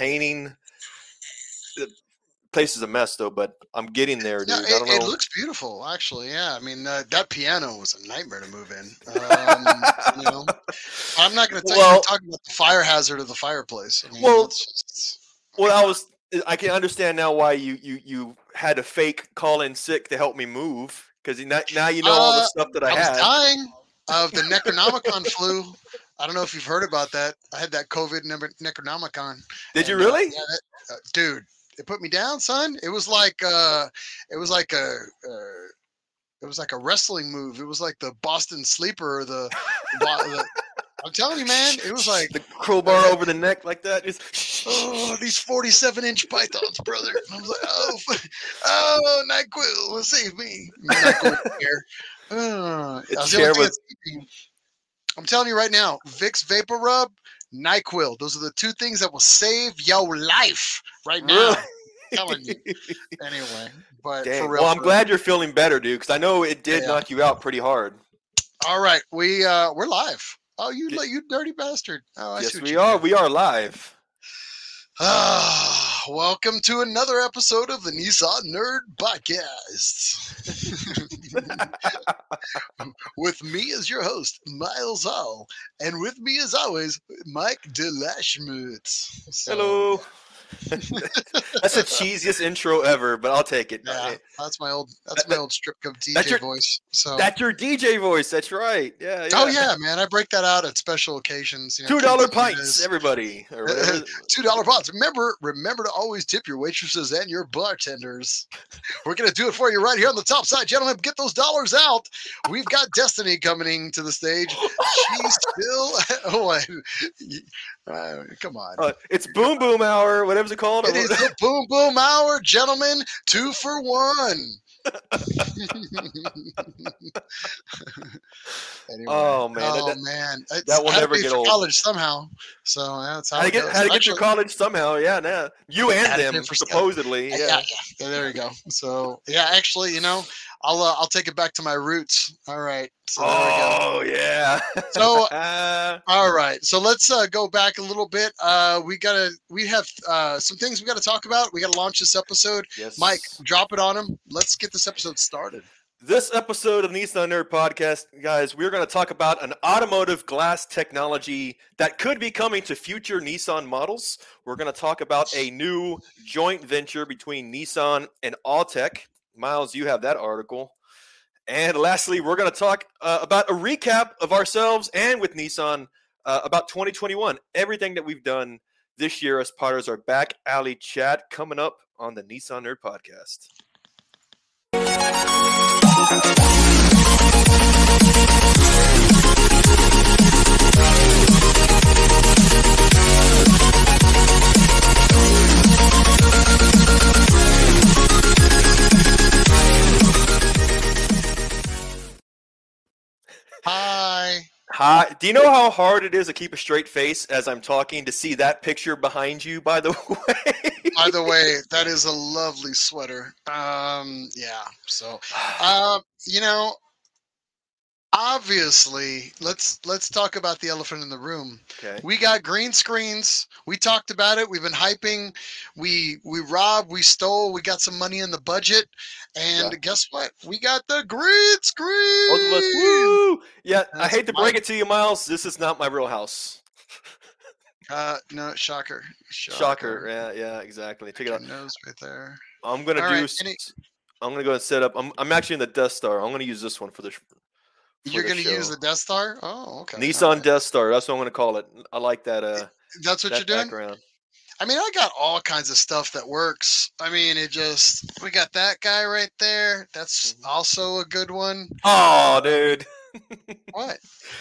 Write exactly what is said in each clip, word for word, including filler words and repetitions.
painting. The place is a mess, though, but I'm getting there, dude. Yeah, it, I don't know. It looks beautiful, actually. Yeah, I mean, uh, that piano was a nightmare to move in. Um, you know, I'm not going to tell well, you. I'm talking about the fire hazard of the fireplace. I mean, well, just, well, I was. I can understand now why you you you had to fake call in sick to help me move, because now, now you know uh, all the stuff that I, I had. I was dying of the Necronomicon flu. I don't know if you've heard about that. I had that COVID Necronomicon. Did and, you really? Uh, yeah, that, uh, dude, it put me down, son. It was like uh, it was like a uh, it was like a wrestling move. It was like the Boston Sleeper. Or the, the I'm telling you, man, it was like the crowbar uh, over the neck like that. It's, oh, these forty-seven inch pythons, brother. I was like, oh, oh, NyQuil will save me. NyQuil chair. Uh, the chair was. I'm telling you right now, Vicks Vapor Rub, NyQuil. Those are the two things that will save your life right now. Really? I'm telling you. Anyway, but Dang. for real. Well, I'm for glad real. you're feeling better, dude, because I know it did yeah. knock you out pretty hard. All right, we uh, we're live. Oh, you you dirty bastard. Oh, I yes, see we are. Doing. We are live. Ah, welcome to another episode of the Nissan Nerd Podcast. With me as your host, Miles Hall. And with me as always, Mike DeLashmutz. So, hello. That's the cheesiest intro ever, but I'll take it. Yeah, that's my old that's that, my old strip club D J your, voice. So that's your D J voice. That's right. Yeah. yeah. Oh yeah, man. I break that out at special occasions. You know, Two dollar pints, everybody. Two dollar pots. Remember, remember to always tip your waitresses and your bartenders. We're gonna do it for you right here on the top side, gentlemen. Get those dollars out. We've got Destiny coming to the stage. She's still. Oh, uh, come on. Uh, it's boom boom hour. Whatever. What's it called? It is the boom boom hour, gentlemen. Two for one. Anyway. Oh man! Oh that, man! It's, that will never get old. College somehow. So that's how I get. How to get through college somehow? Yeah, yeah. You and them supposedly. Yeah. Yeah, yeah, yeah. There you go. So yeah, actually, you know, I'll uh, I'll take it back to my roots. All right. So there oh we go. yeah. So all right. So let's uh, go back a little bit. Uh, we gotta. We have uh, some things we gotta talk about. We gotta launch this episode. Yes. Mike, drop it on him. Let's get this episode started. This episode of the Nissan Nerd Podcast, guys, we're going to talk about an automotive glass technology that could be coming to future Nissan models. We're going to talk about a new joint venture between Nissan and Autech. Miles, you have that article. And lastly, we're going to talk uh, about a recap of ourselves and with Nissan uh, about twenty twenty-one. Everything that we've done this year as part of our back alley chat coming up on the Nissan Nerd Podcast. Hi. Hi. Do you know how hard it is to keep a straight face as I'm talking to see that picture behind you, by the way? By the way, that is a lovely sweater. Um, yeah. So, uh, you know, obviously, let's let's talk about the elephant in the room. Okay. We got green screens. We talked about it. We've been hyping. We we robbed. We stole. We got some money in the budget. And yeah. guess what? We got the green screen. Both of us. Woo! Yeah, That's I hate to my- break it to you, Miles. This is not my real house. Uh, no, shocker. Shocker. Shocker. Yeah, yeah, exactly. Take it out. Nose right there. I'm going to do right, any... I'm going to go and set up. I'm I'm actually in the Death Star. I'm going to use this one for the for You're going to use the Death Star? Oh, okay. Nissan right. Death Star. That's what I'm going to call it. I like that uh That's what that you're doing? Background. I mean, I got all kinds of stuff that works. I mean, it just we got that guy right there. That's mm-hmm. also a good one. Oh, dude. What?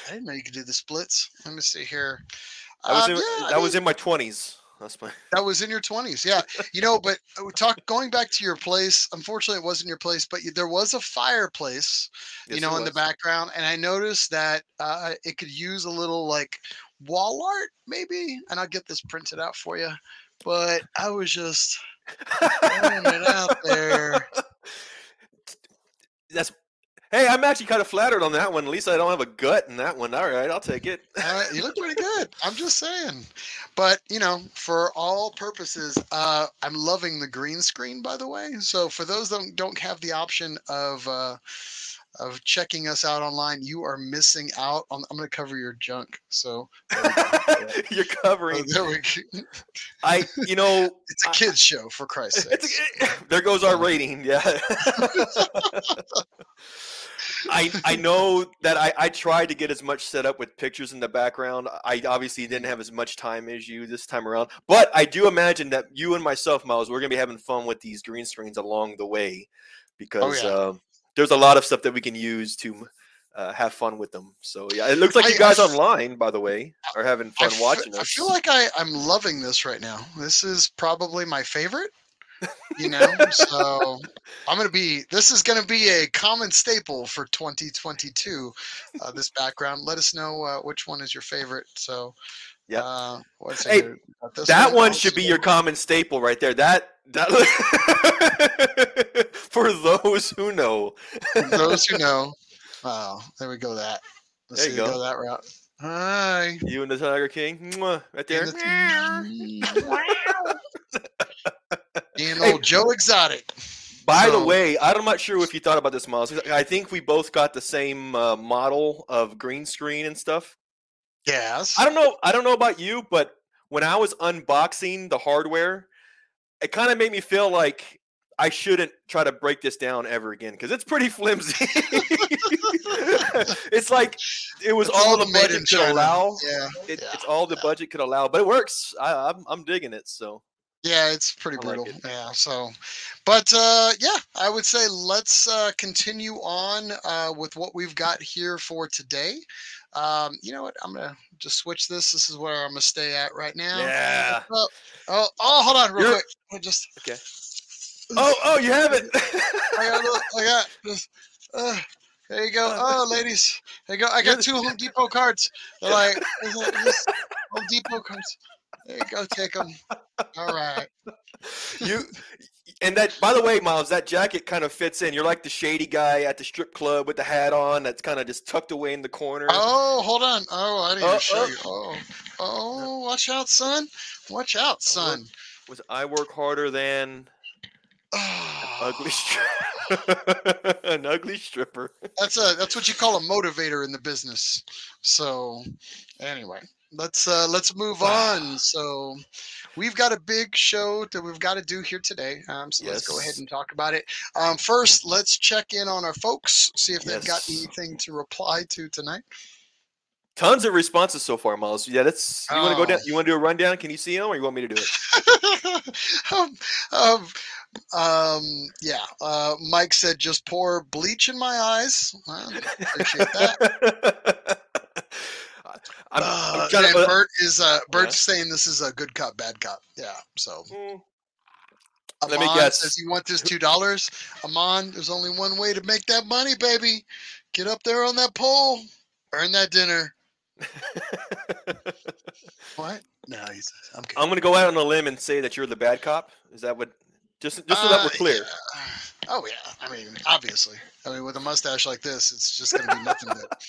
I didn't know you could do the splits. Let me see here. I was in, um, yeah, that I mean, was in my twenties. That's my. That was in your twenties, yeah. You know, but talk going back to your place. Unfortunately, it wasn't your place, but there was a fireplace, yes, you know, in was. the background, and I noticed that uh, it could use a little like wall art, maybe. And I'll get this printed out for you. But I was just throwing it out there. That's Hey, I'm actually kind of flattered on that one. At least I don't have a gut in that one. All right, I'll take it. uh, you look pretty good. I'm just saying. But, you know, for all purposes, uh, I'm loving the green screen, by the way. So for those that don't have the option of uh, of checking us out online, you are missing out on. I'm going to cover your junk. So you're covering. Oh, there we go. I, you know, it's a kids' I, show, for Christ's sake. It, there goes our rating. Yeah. I I know that I, I tried to get as much set up with pictures in the background. I obviously didn't have as much time as you this time around, but I do imagine that you and myself, Miles, we're going to be having fun with these green screens along the way, because oh, yeah. uh, there's a lot of stuff that we can use to uh, have fun with them. So, yeah, it looks like I, you guys I, online, by the way, are having fun I, watching us. I feel like I, I'm loving this right now. This is probably my favorite. You know, so I'm going to be, this is going to be a common staple for twenty twenty-two, uh, this background. Let us know uh, which one is your favorite. So, yeah, uh, what's hey, this that one, one should be your common staple right there. That, that for those who know, for those who know, wow, there we go. That, let's there you see, go. go that route. Hi, you and the Tiger King, right there. And old hey, Joe Exotic. By um, the way, I'm not sure if you thought about this, Miles. I think we both got the same uh, model of green screen and stuff. Yes. I don't know. I don't know about you, but when I was unboxing the hardware, it kind of made me feel like I shouldn't try to break this down ever again, because it's pretty flimsy. It's like it was all, all the budget could allow. Yeah. It, yeah. It's all the yeah. budget could allow, but it works. I, I'm, I'm digging it. So. Yeah, it's pretty brutal. Like it. Yeah, so, but uh, yeah, I would say let's uh, continue on uh, with what we've got here for today. Um, you know what? I'm gonna just switch this. This is where I'm gonna stay at right now. Yeah. Oh, oh, oh hold on, real You're... quick. I just okay. Oh, oh, you have it. I got, look, I got this. Uh, there you go. Oh, ladies, there you go. I got two Home Depot cards. They're like this Home Depot cards. There you go, take them. All right. You and that. By the way, Miles, that jacket kind of fits in. You're like the shady guy at the strip club with the hat on that's kind of just tucked away in the corner. Oh, hold on. Oh, I didn't oh, even show oh. you. Oh, oh, watch out, son. Watch out, son. Was I work harder than oh. an ugly stripper? An ugly stripper. That's a. That's what you call a motivator in the business. So, anyway. Let's uh, let's move on. So we've got a big show that we've got to do here today. Um, so yes. let's go ahead and talk about it. Um, first, let's check in on our folks, see if yes. they've got anything to reply to tonight. Tons of responses so far, Miles. Yeah, that's you oh. want to go down. You want to do a rundown? Can you see them, or you want me to do it? um, um, um, yeah. Uh, Mike said, "Just pour bleach in my eyes." Well, I appreciate that. I'm, uh, I'm to, uh, Bert is uh, Bert's yeah. saying this is a good cop, bad cop. Yeah, so mm. Amon let me guess. Says you want this two dollars. Amon, there's only one way to make that money, baby. Get up there on that pole, earn that dinner. What? No, he's. I'm, I'm going to go out on a limb and say that you're the bad cop. Is that what? Just, just so uh, that we're clear. Yeah. Oh yeah, I mean, obviously, I mean, with a mustache like this, it's just going to be nothing but.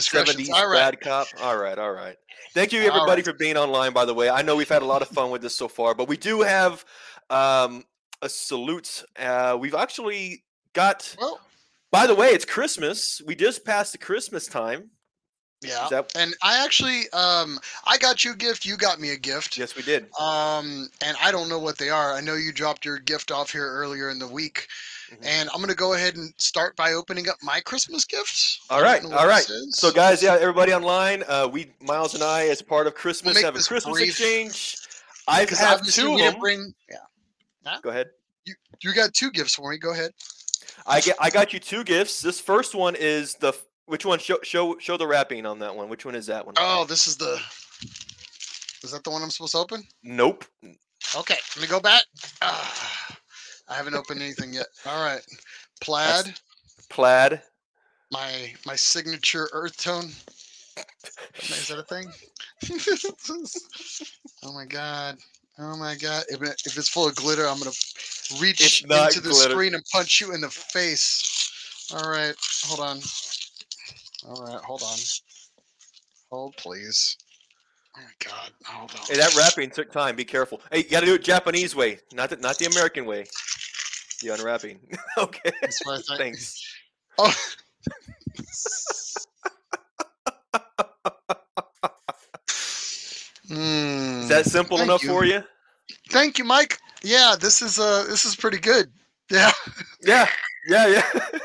seventies all right. Bad cop. All right, all right. Thank you, everybody, right. for being online, by the way. I know we've had a lot of fun with this so far, but we do have um, a salute. Uh, we've actually got well, – by the way, it's Christmas. We just passed the Christmas time. Yeah, that- and I actually um, – I got you a gift. You got me a gift. Yes, we did. Um, and I don't know what they are. I know you dropped your gift off here earlier in the week. And I'm going to go ahead and start by opening up my Christmas gifts. All right. All right. So, guys, yeah, everybody online, uh, we, Miles and I, as part of Christmas, we'll have a Christmas brief. exchange. I have two of them. Bring, yeah. Huh? Go ahead. You, you got two gifts for me. Go ahead. I get, I got you two gifts. This first one is the – which one? Show, show, show the wrapping on that one. Which one is that one? Oh, this is the – is that the one I'm supposed to open? Nope. Okay. Let me go back. Ah. I haven't opened anything yet. All right. Plaid. That's plaid. My my signature earth tone. Is that a thing? Oh, my God. Oh, my God. If, it, if it's full of glitter, I'm going to reach into the glitter. screen and punch you in the face. All right, hold on. All right, hold on. Hold, please. Oh, my God. Hold on. Hey, that wrapping took time. Be careful. Hey, you got to do it Japanese way, not the, not the American way. The unwrapping. Okay. That's what I think. Thanks. Oh. Is that simple Thank enough you. for you? Thank you, Mike. Yeah, this is uh, this is pretty good. Yeah. Yeah. Yeah, yeah.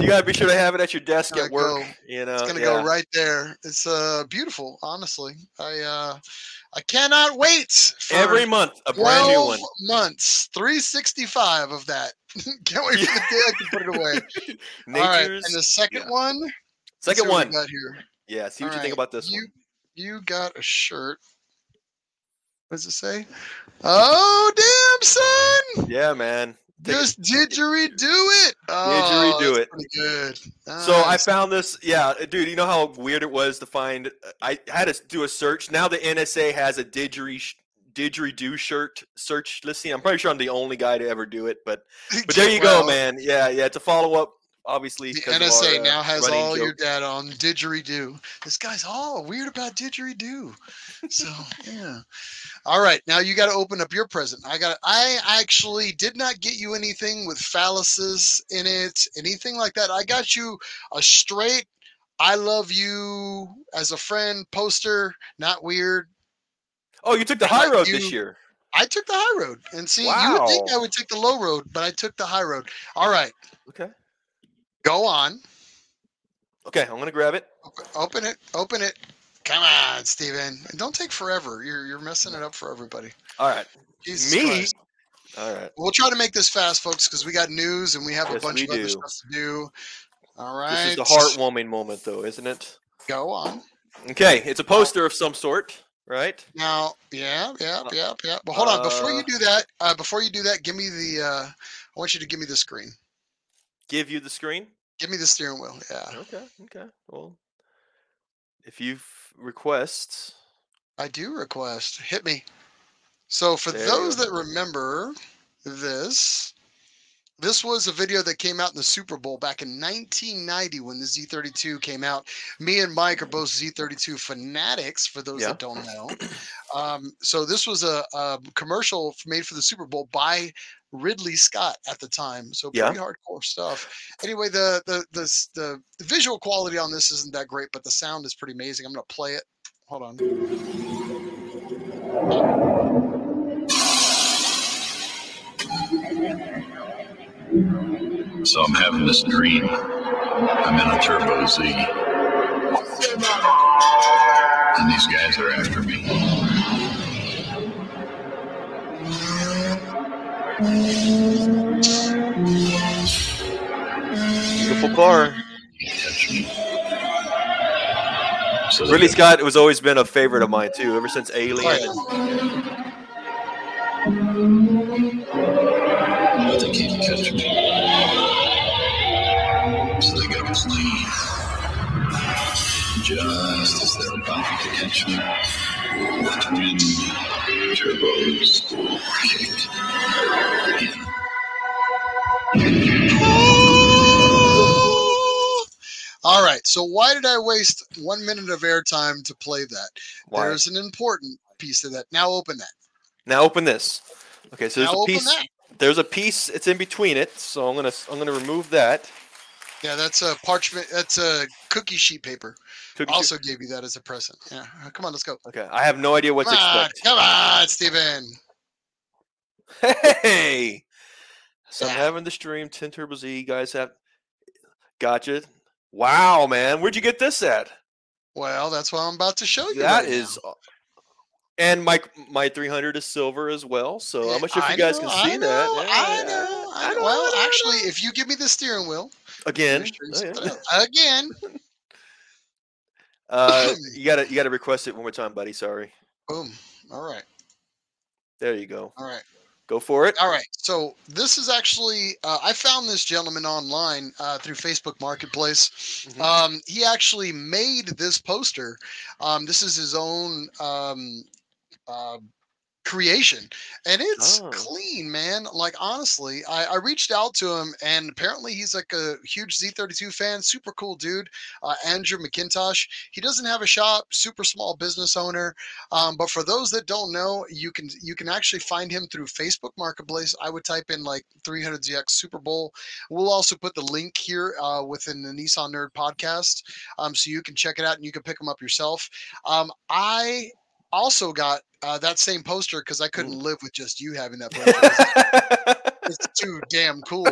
You gotta be sure to have it at your desk at work. Go. You know, it's gonna yeah. go right there. It's uh beautiful, honestly. I uh, I cannot wait. For Every month, a brand new one. Months, three sixty-five of that. Can't wait for the day I can put it away. Nature's, All right, and the second yeah. one. Second one. Got here. Yeah, see what All you right. think about this you, one. You got a shirt. What does it say? Oh, damn, son. Yeah, man. Just didgeridoo it. Oh, didgeridoo it. Pretty good. Nice. So I found this. Yeah, dude, you know how weird it was to find. I had to do a search. Now the N S A has a didgeridoo, didgeridoo shirt search listing. I'm pretty sure I'm the only guy to ever do it, but but there you well, go, man. Yeah, yeah. It's a follow up, obviously. The N S A our, now uh, has all joke. your data on didgeridoo. This guy's all weird about didgeridoo. So yeah. All right, now you got to open up your present. I got. I actually did not get you anything with phalluses in it, anything like that. I got you a straight "I love you" as a friend poster. Not weird. Oh, you took the high road you, this year. I took the high road, and see, wow. you would think I would take the low road, but I took the high road. All right. Okay. Go on. Okay, I'm gonna grab it. Open, open it. Open it. Come on, Steven. Don't take forever. You're you're messing it up for everybody. All right. Jesus Me? Christ. All right. We'll try to make this fast, folks, because we got news and we have yes, a bunch of do. other stuff to do. All right. This is the heartwarming moment, though, isn't it? Go on. Okay, it's a poster of some sort, right? Now, yeah, yeah, yeah, yeah. But hold on. Before you do that, uh, before you do that, give me the uh, – I want you to give me the screen. Give you the screen? Give me the steering wheel, yeah. Okay, okay. Well, if you've – requests. I do request. Hit me. So for there those that remember this, this was a video that came out in the Super Bowl back in nineteen ninety when the Z thirty-two came out. Me and Mike are both Z thirty-two fanatics, for those yeah. that don't know. Um, so this was a, a commercial made for the Super Bowl by Ridley Scott at the time, so pretty yeah. hardcore stuff. Anyway, the, the the the the visual quality on this isn't that great, but the sound is pretty amazing. I'm gonna play it. Hold on. So I'm having this dream. I'm in a Turbo Z, and these guys are after me. Beautiful car. So Ridley Scott was always been a favorite of mine too, ever since Alien. Oh, yeah. and... They can't catch me, so they gotta flee. Just as they're about to catch me, let wind turbos kick in. All right, so why did I waste one minute of airtime to play that? Why? There's an important piece of that. Now open that. Now open this. Okay, so there's now a piece. That. There's a piece. It's in between it. So I'm gonna I'm gonna remove that. Yeah, that's a parchment. That's a cookie sheet paper. Cookie also sheet. Gave you that as a present. Yeah, come on, let's go. Okay, I have no idea what come to on, expect. Come on, Steven. Hey, so yeah. I'm having the stream. ten Turbo Z, you guys have. Gotcha. Wow, man, where'd you get this at? Well, that's what I'm about to show you. That right is, now. And my my three hundred is silver as well. So I'm not sure if you know, guys can I see know, that. I yeah. know. I know. Well, I know. Actually, if you give me the steering wheel. Again, sure oh, yeah. again. uh, you gotta you gotta request it one more time, buddy. Sorry. Boom. All right. There you go. All right. Go for it. All right. So this is actually uh, I found this gentleman online uh, through Facebook Marketplace. Mm-hmm. Um, he actually made this poster. Um, this is his own um, uh, creation, and it's oh. clean, man. Like, honestly, I, I reached out to him, and apparently he's like a huge Z thirty-two fan, super cool dude, uh, Andrew McIntosh. He doesn't have a shop, super small business owner, um, but for those that don't know, you can you can actually find him through Facebook Marketplace. I would type in like three hundred Z X Super Bowl. We'll also put the link here uh, within the Nissan Nerd Podcast, um, so you can check it out and you can pick them up yourself. Um, I also got uh, that same poster because I couldn't mm. live with just you having that poster. It's too damn cool.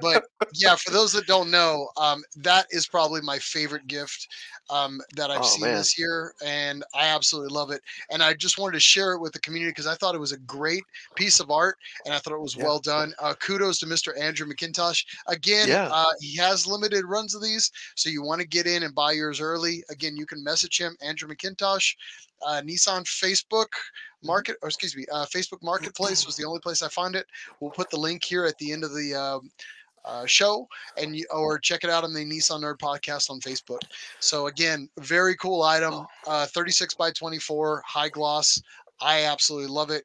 But yeah, for those that don't know, um, that is probably my favorite gift um, that I've oh, seen man. this year. And I absolutely love it. And I just wanted to share it with the community because I thought it was a great piece of art and I thought it was yeah. well done. Uh, kudos to Mister Andrew McIntosh. Again, yeah. uh, he has limited runs of these. So you want to get in and buy yours early. Again, you can message him, Andrew McIntosh. Uh, Nissan Facebook Market, or excuse me, uh, Facebook Marketplace was the only place I found it. We'll put the link here at the end of the uh, uh, show, and you, or check it out on the Nissan Nerd Podcast on Facebook. So again, very cool item, uh, thirty-six by twenty-four, high gloss. I absolutely love it.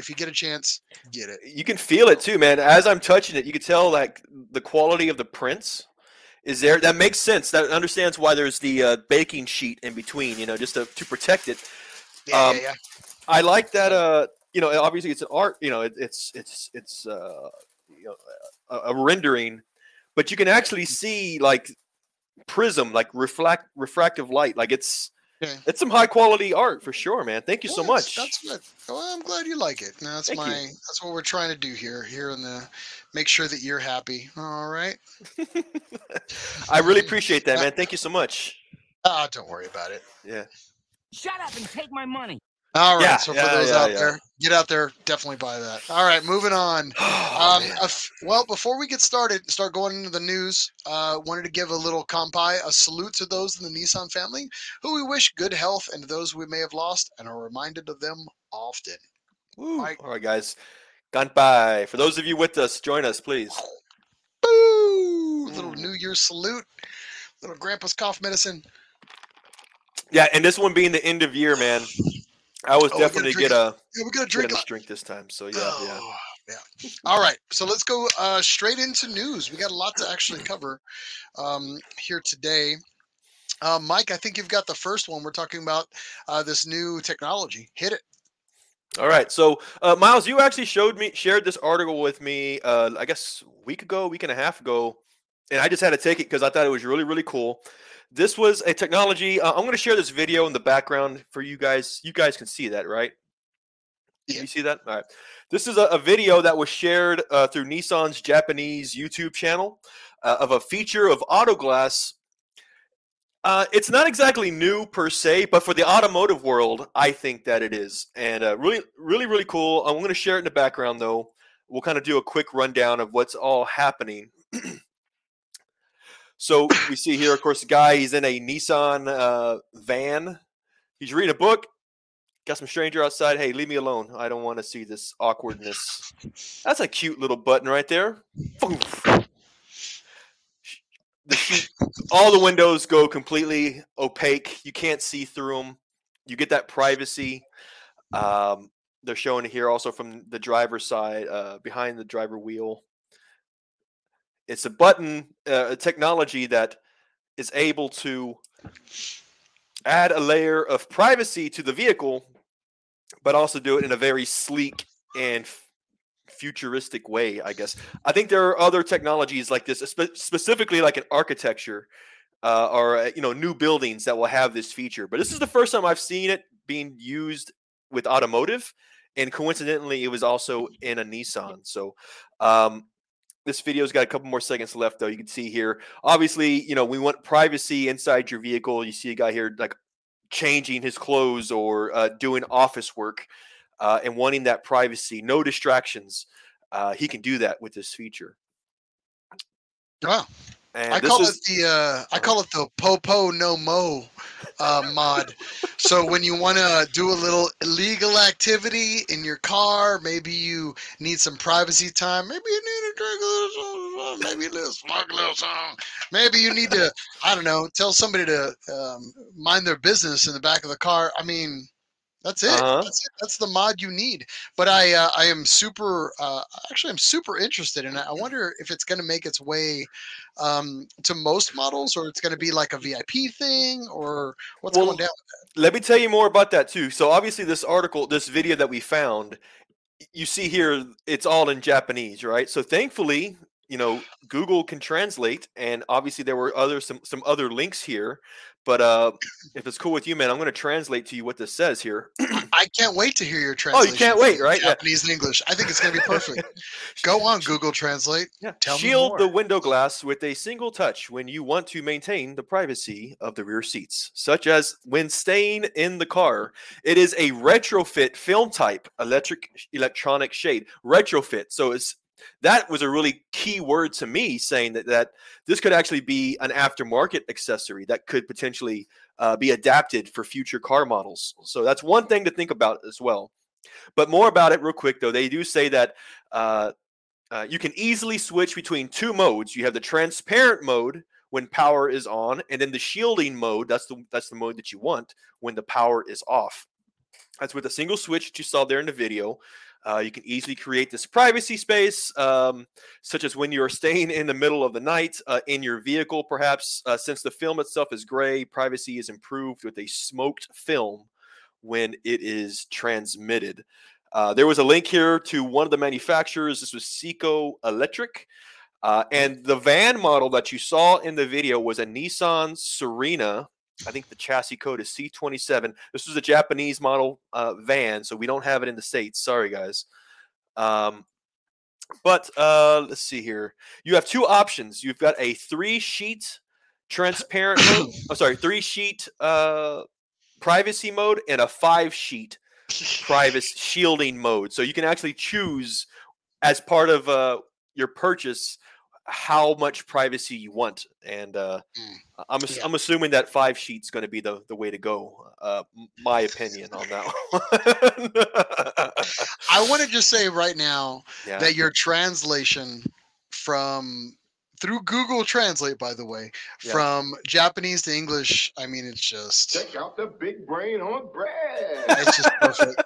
If you get a chance, get it. You can feel it too, man. As I'm touching it, you can tell like the quality of the prints. Is there that makes sense? That understands why there's the uh, baking sheet in between, you know, just to, to protect it. Yeah, um, yeah, yeah. I like that. Uh, you know, obviously it's an art. You know, it, it's it's it's uh, you know, a, a rendering, but you can actually see like prism, like reflect refractive light. Like it's yeah. it's some high quality art for sure, man. Thank you yes, so much. That's good. Well, I'm glad you like it. No, that's Thank my. You. That's what we're trying to do here. Here in the. Make sure that you're happy. All right. I really appreciate that, man. Thank you so much. Ah, uh, don't worry about it. Yeah. Shut up and take my money. All right. Yeah, so for yeah, those yeah, out yeah. there, get out there, definitely buy that. All right, moving on. Oh, um, uh, well, before we get started, start going into the news, uh, wanted to give a little kanpai, a salute to those in the Nissan family who we wish good health and those we may have lost and are reminded of them often. Woo. All right, guys. Kanpai. For those of you with us, join us, please. Boo! Little New Year's salute. Little grandpa's cough medicine. Yeah, and this one being the end of year, man. I was oh, definitely get a yeah, we're gonna drink, drink this time. So yeah, oh, yeah, yeah. All right, so let's go uh, straight into news. We got a lot to actually cover um, here today. Uh, Mike, I think you've got the first one. We're talking about uh, this new technology. Hit it. All right, so uh, Miles, you actually showed me, shared this article with me, uh, I guess a week ago, week and a half ago, and I just had to take it because I thought it was really, really cool. This was a technology. Uh, I'm going to share this video in the background for you guys. You guys can see that, right? Yeah. You see that? All right. This is a, a video that was shared uh, through Nissan's Japanese YouTube channel uh, of a feature of Autoglass. Uh, it's not exactly new per se, but for the automotive world, I think that it is. And uh, really, really, really cool. I'm going to share it in the background, though. We'll kind of do a quick rundown of what's all happening. So we see here, of course, the guy, he's in a Nissan uh, van. He's reading a book. Got some stranger outside. Hey, leave me alone. I don't want to see this awkwardness. That's a cute little button right there. The, all the windows go completely opaque. You can't see through them. You get that privacy. Um, they're showing here also from the driver's side, uh, behind the driver wheel. It's a button, uh, a technology that is able to add a layer of privacy to the vehicle, but also do it in a very sleek and futuristic way, I guess. I think there are other technologies like this, spe- specifically like an architecture uh, or uh, you know, new buildings that will have this feature. But this is the first time I've seen it being used with automotive, and coincidentally, it was also in a Nissan. So um, this video's got a couple more seconds left, though. You can see here, obviously, you know, we want privacy inside your vehicle. You see a guy here like changing his clothes or uh, doing office work. Uh, and wanting that privacy, no distractions, uh, he can do that with this feature. Wow! And I call is... it the uh, I call it the Popo no Mo uh, mod. So when you want to do a little illegal activity in your car, maybe you need some privacy time. Maybe you need to drink a little, maybe a little smoke a little song. Maybe you need to, I don't know, tell somebody to um, mind their business in the back of the car. I mean. That's it. Uh-huh. That's it. That's the mod you need. But I, uh, I am super. Uh, actually, I'm super interested, and I wonder if it's going to make its way um, to most models, or it's going to be like a V I P thing, or what's well, going down with that. Let me tell you more about that too. So obviously, this article, this video that we found, you see here, it's all in Japanese, right? So thankfully, you know, Google can translate, and obviously there were other some some other links here. But uh, if it's cool with you, man, I'm going to translate to you what this says here. I can't wait to hear your translation. Oh, you can't wait, right? Japanese and English. I think it's going to be perfect. Go on, Google Translate. Yeah. Tell Shield me more. The window glass with a single touch when you want to maintain the privacy of the rear seats, such as when staying in the car. It is a retrofit film type electric electronic shade. Retrofit. So it's that was a really key word to me, saying that, that this could actually be an aftermarket accessory that could potentially uh, be adapted for future car models. So that's one thing to think about as well. But more about it real quick, though. They do say that uh, uh, you can easily switch between two modes. You have the transparent mode when power is on, and then the shielding mode. That's the that's the mode that you want when the power is off. That's with a single switch that you saw there in the video. Uh, you can easily create this privacy space, um, such as when you're staying in the middle of the night uh, in your vehicle, perhaps. Uh, since the film itself is gray, privacy is improved with a smoked film when it is transmitted. Uh, there was a link here to one of the manufacturers. This was Seiko Electric. Uh, and the van model that you saw in the video was a Nissan Serena. I think the chassis code is C twenty-seven. This was a Japanese model uh, van, so we don't have it in the States. Sorry, guys. Um, but uh, let's see here. You have two options. You've got a three-sheet transparent mode. I'm sorry, three-sheet uh, privacy mode and a five-sheet privacy shielding mode. So you can actually choose as part of uh, your purchase how much privacy you want. And uh, mm. I'm yeah. I'm assuming that five sheet's going to be the, the way to go. Uh, my opinion on that one. I want to just say right now yeah. that your translation from through Google Translate, by the way, yeah. from Japanese to English, I mean, it's just... Check out the big brain on Brad. It's just perfect.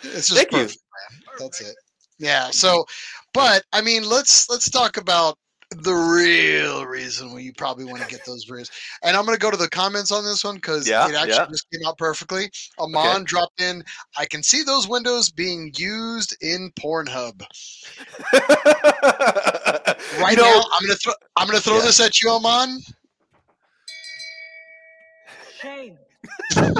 It's just Thank perfect, you. Man. That's it. Yeah, so, but, I mean, let's let's talk about the real reason why you probably want to get those rears. And I'm going to go to the comments on this one because yeah, it actually yeah. just came out perfectly. Amon okay. dropped in, I can see those windows being used in Pornhub. Right no. now, I'm going to throw, I'm going to throw yeah. this at you, Amon. Shame. Shame.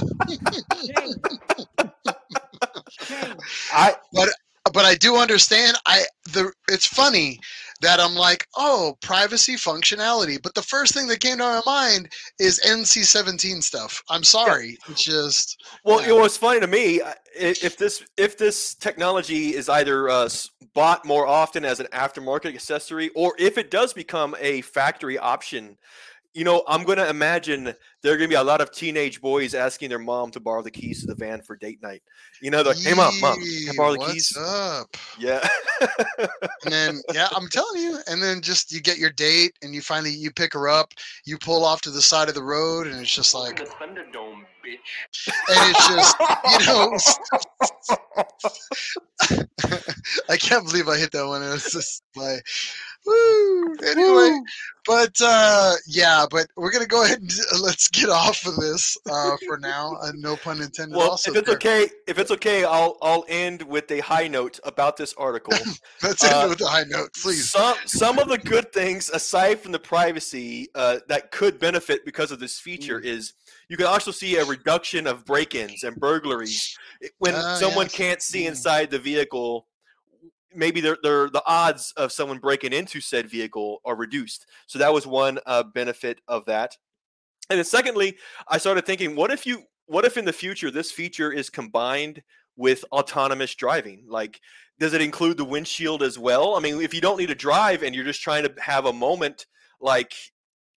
Shame. I, but... But I do understand. I the it's funny that I'm like, oh, privacy functionality. But the first thing that came to my mind is N C seventeen stuff. I'm sorry, yeah. it's just. Well, you know, what's funny to me, if this if this technology is either uh, bought more often as an aftermarket accessory, or if it does become a factory option. You know, I'm going to imagine there are going to be a lot of teenage boys asking their mom to borrow the keys to the van for date night. You know, they're like, hey, mom, mom, can I borrow the what's keys? Up? Yeah. And then, yeah, I'm telling you. And then just you get your date and you finally, you pick her up. You pull off to the side of the road and it's just like. The Thunderdome, bitch. And it's just, you know. I can't believe I hit that one. It's just like. Woo. Anyway, Woo. but uh, yeah, but we're gonna go ahead and uh, let's get off of this uh, for now. Uh, no pun intended. Well, also if it's there. okay, if it's okay, I'll I'll end with a high note about this article. Let's end uh, with a high note, please. Some some of the good things aside from the privacy uh, that could benefit because of this feature mm. is you can also see a reduction of break-ins and burglaries when uh, someone yes. can't see mm. inside the vehicle. Maybe they're, they're, the odds of someone breaking into said vehicle are reduced. So that was one uh, benefit of that. And then secondly, I started thinking, what if you, what if in the future this feature is combined with autonomous driving? Like, does it include the windshield as well? I mean, if you don't need to drive and you're just trying to have a moment, like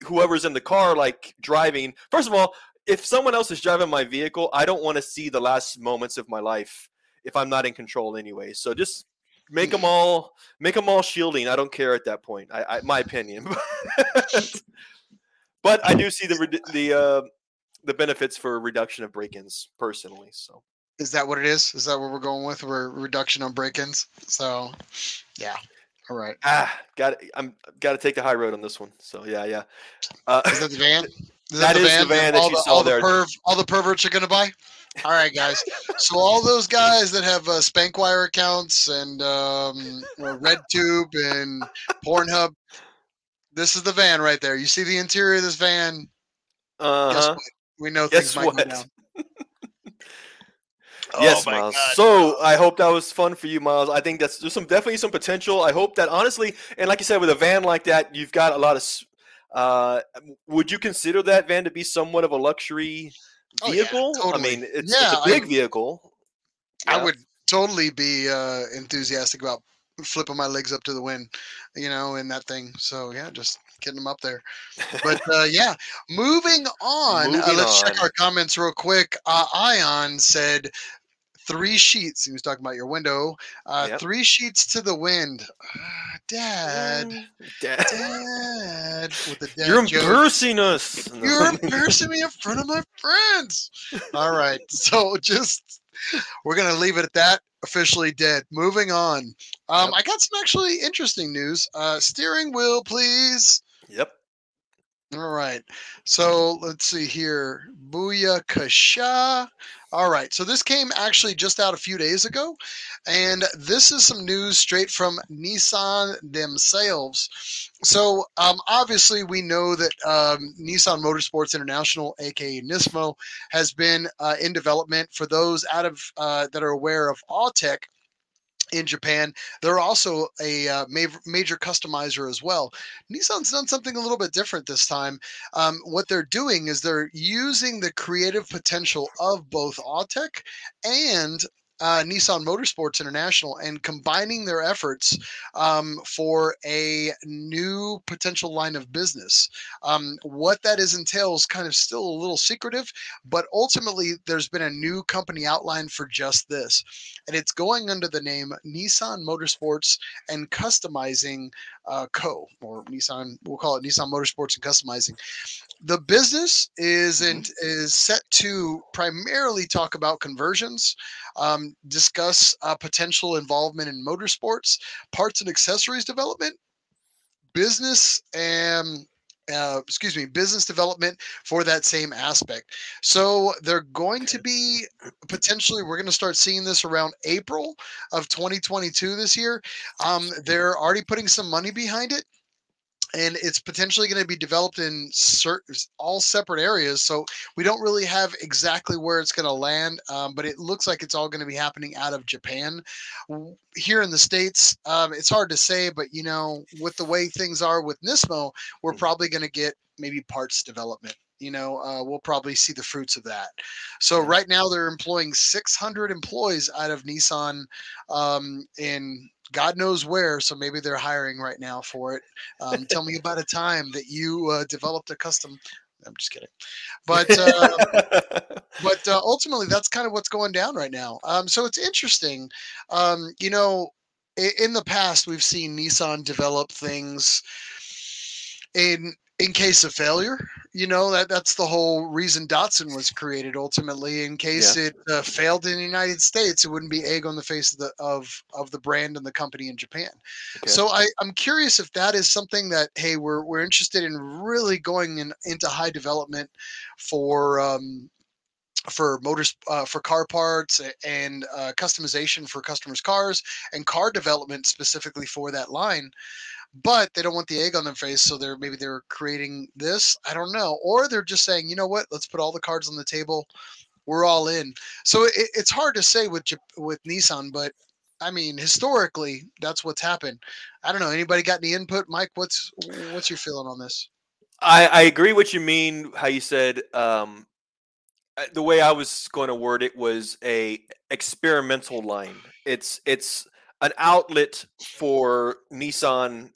whoever's in the car, like driving. First of all, if someone else is driving my vehicle, I don't want to see the last moments of my life if I'm not in control anyway. So just... Make them all, make them all shielding. I don't care at that point. I, I my opinion, but I do see the the uh, the benefits for reduction of break-ins personally. So Is that what it is? Is that what we're going with? We're reduction on break-ins. So, yeah. All right. Ah, got it. I'm got to take the high road on this one. So yeah, yeah. Uh, is that the van? Is that, that the is van the van that, that you the, saw all there. The perv, all the perverts are gonna buy. All right, guys. So all those guys that have uh, Spankwire accounts and um, RedTube and Pornhub, this is the van right there. You see the interior of this van. Uh-huh. Guess what? We know Guess things what? might go down. Yes, oh Miles. God. So I hope that was fun for you, Miles. I think that's there's some definitely some potential. I hope that honestly, and like you said, with a van like that, you've got a lot of. Uh, would you consider that van to be somewhat of a luxury vehicle? Oh, yeah, totally. I mean, it's, yeah, it's a big I, vehicle. Yeah. I would totally be uh, enthusiastic about flipping my legs up to the wind, you know, in that thing. So yeah, just getting them up there. But uh, yeah, moving on. Moving uh, let's on. check our comments real quick. Uh, Ion said. Three sheets. He was talking about your window. Uh, yep. Three sheets to the wind. Uh, dad. Dad. Dad. With the dad You're embarrassing joke. us. You're embarrassing me in front of my friends. All right. So just, we're going to leave it at that. Officially dead. Moving on. Um, yep. I got some actually interesting news. Uh, steering wheel, please. Yep. All right. So let's see here. Booyah Kasha. All right. So this came actually just out a few days ago. And this is some news straight from Nissan themselves. So um, obviously we know that um, Nissan Motorsports International, a k a. Nismo, has been uh, in development. For those out of uh, that are aware of Autech, in Japan, they're also a uh, ma- major customizer as well. Nissan's done something a little bit different this time. Um, what they're doing is they're using the creative potential of both Autech and uh, Nissan Motorsports International and combining their efforts um, for a new potential line of business. Um, what that is entails kind of still a little secretive, but ultimately there's been a new company outline for just this. And it's going under the name Nissan Motorsports and Customizing uh, Co. Or Nissan, we'll call it Nissan Motorsports and Customizing. The business is in, is set to primarily talk about conversions, um, discuss uh, potential involvement in motorsports, parts and accessories development, business and uh, excuse me, business development for that same aspect. So they're going to be potentially, we're going to start seeing this around April of twenty twenty-two this year. Um, they're already putting some money behind it. And it's potentially going to be developed in certain, all separate areas. So we don't really have exactly where it's going to land, um, but it looks like it's all going to be happening out of Japan. Here in the States, um, it's hard to say, but, you know, with the way things are with Nismo, we're probably going to get maybe parts development. You know, uh, we'll probably see the fruits of that. So right now they're employing six hundred employees out of Nissan um, in God knows where, so maybe they're hiring right now for it. Um, tell me about a time that you uh, developed a custom. I'm just kidding, but uh, but uh, ultimately that's kind of what's going down right now. Um, so it's interesting. Um, you know, in, in the past we've seen Nissan develop things in in case of failure. You know, that that's the whole reason Datsun was created ultimately. In case yeah. it uh, failed in the United States, it wouldn't be egg on the face of the of, of the brand and the company in Japan. Okay. So I, I'm curious if that is something that, hey, we're we're interested in really going in, into high development for um, for motors, uh, for car parts and uh, customization for customers' cars and car development specifically for that line. But they don't want the egg on their face, so they're maybe they're creating this. I don't know. Or they're just saying, you know what? Let's put all the cards on the table. We're all in. So it, it's hard to say with with Nissan, but I mean, historically, that's what's happened. I don't know. Anybody got any input, Mike? What's what's your feeling on this? I, I agree what you mean. How you said um, the way I was going to word it was a experimental line. It's it's an outlet for Nissan.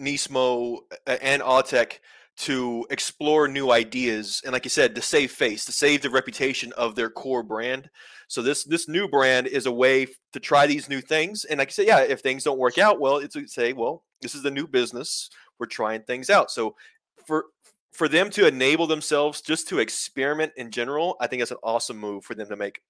Nismo and Autech to explore new ideas and, like you said, to save face, to save the reputation of their core brand. So this this new brand is a way to try these new things. And like I said, yeah, if things don't work out well, it's say, well, this is the new business. We're trying things out. So for for them to enable themselves just to experiment in general, I think that's an awesome move for them to make.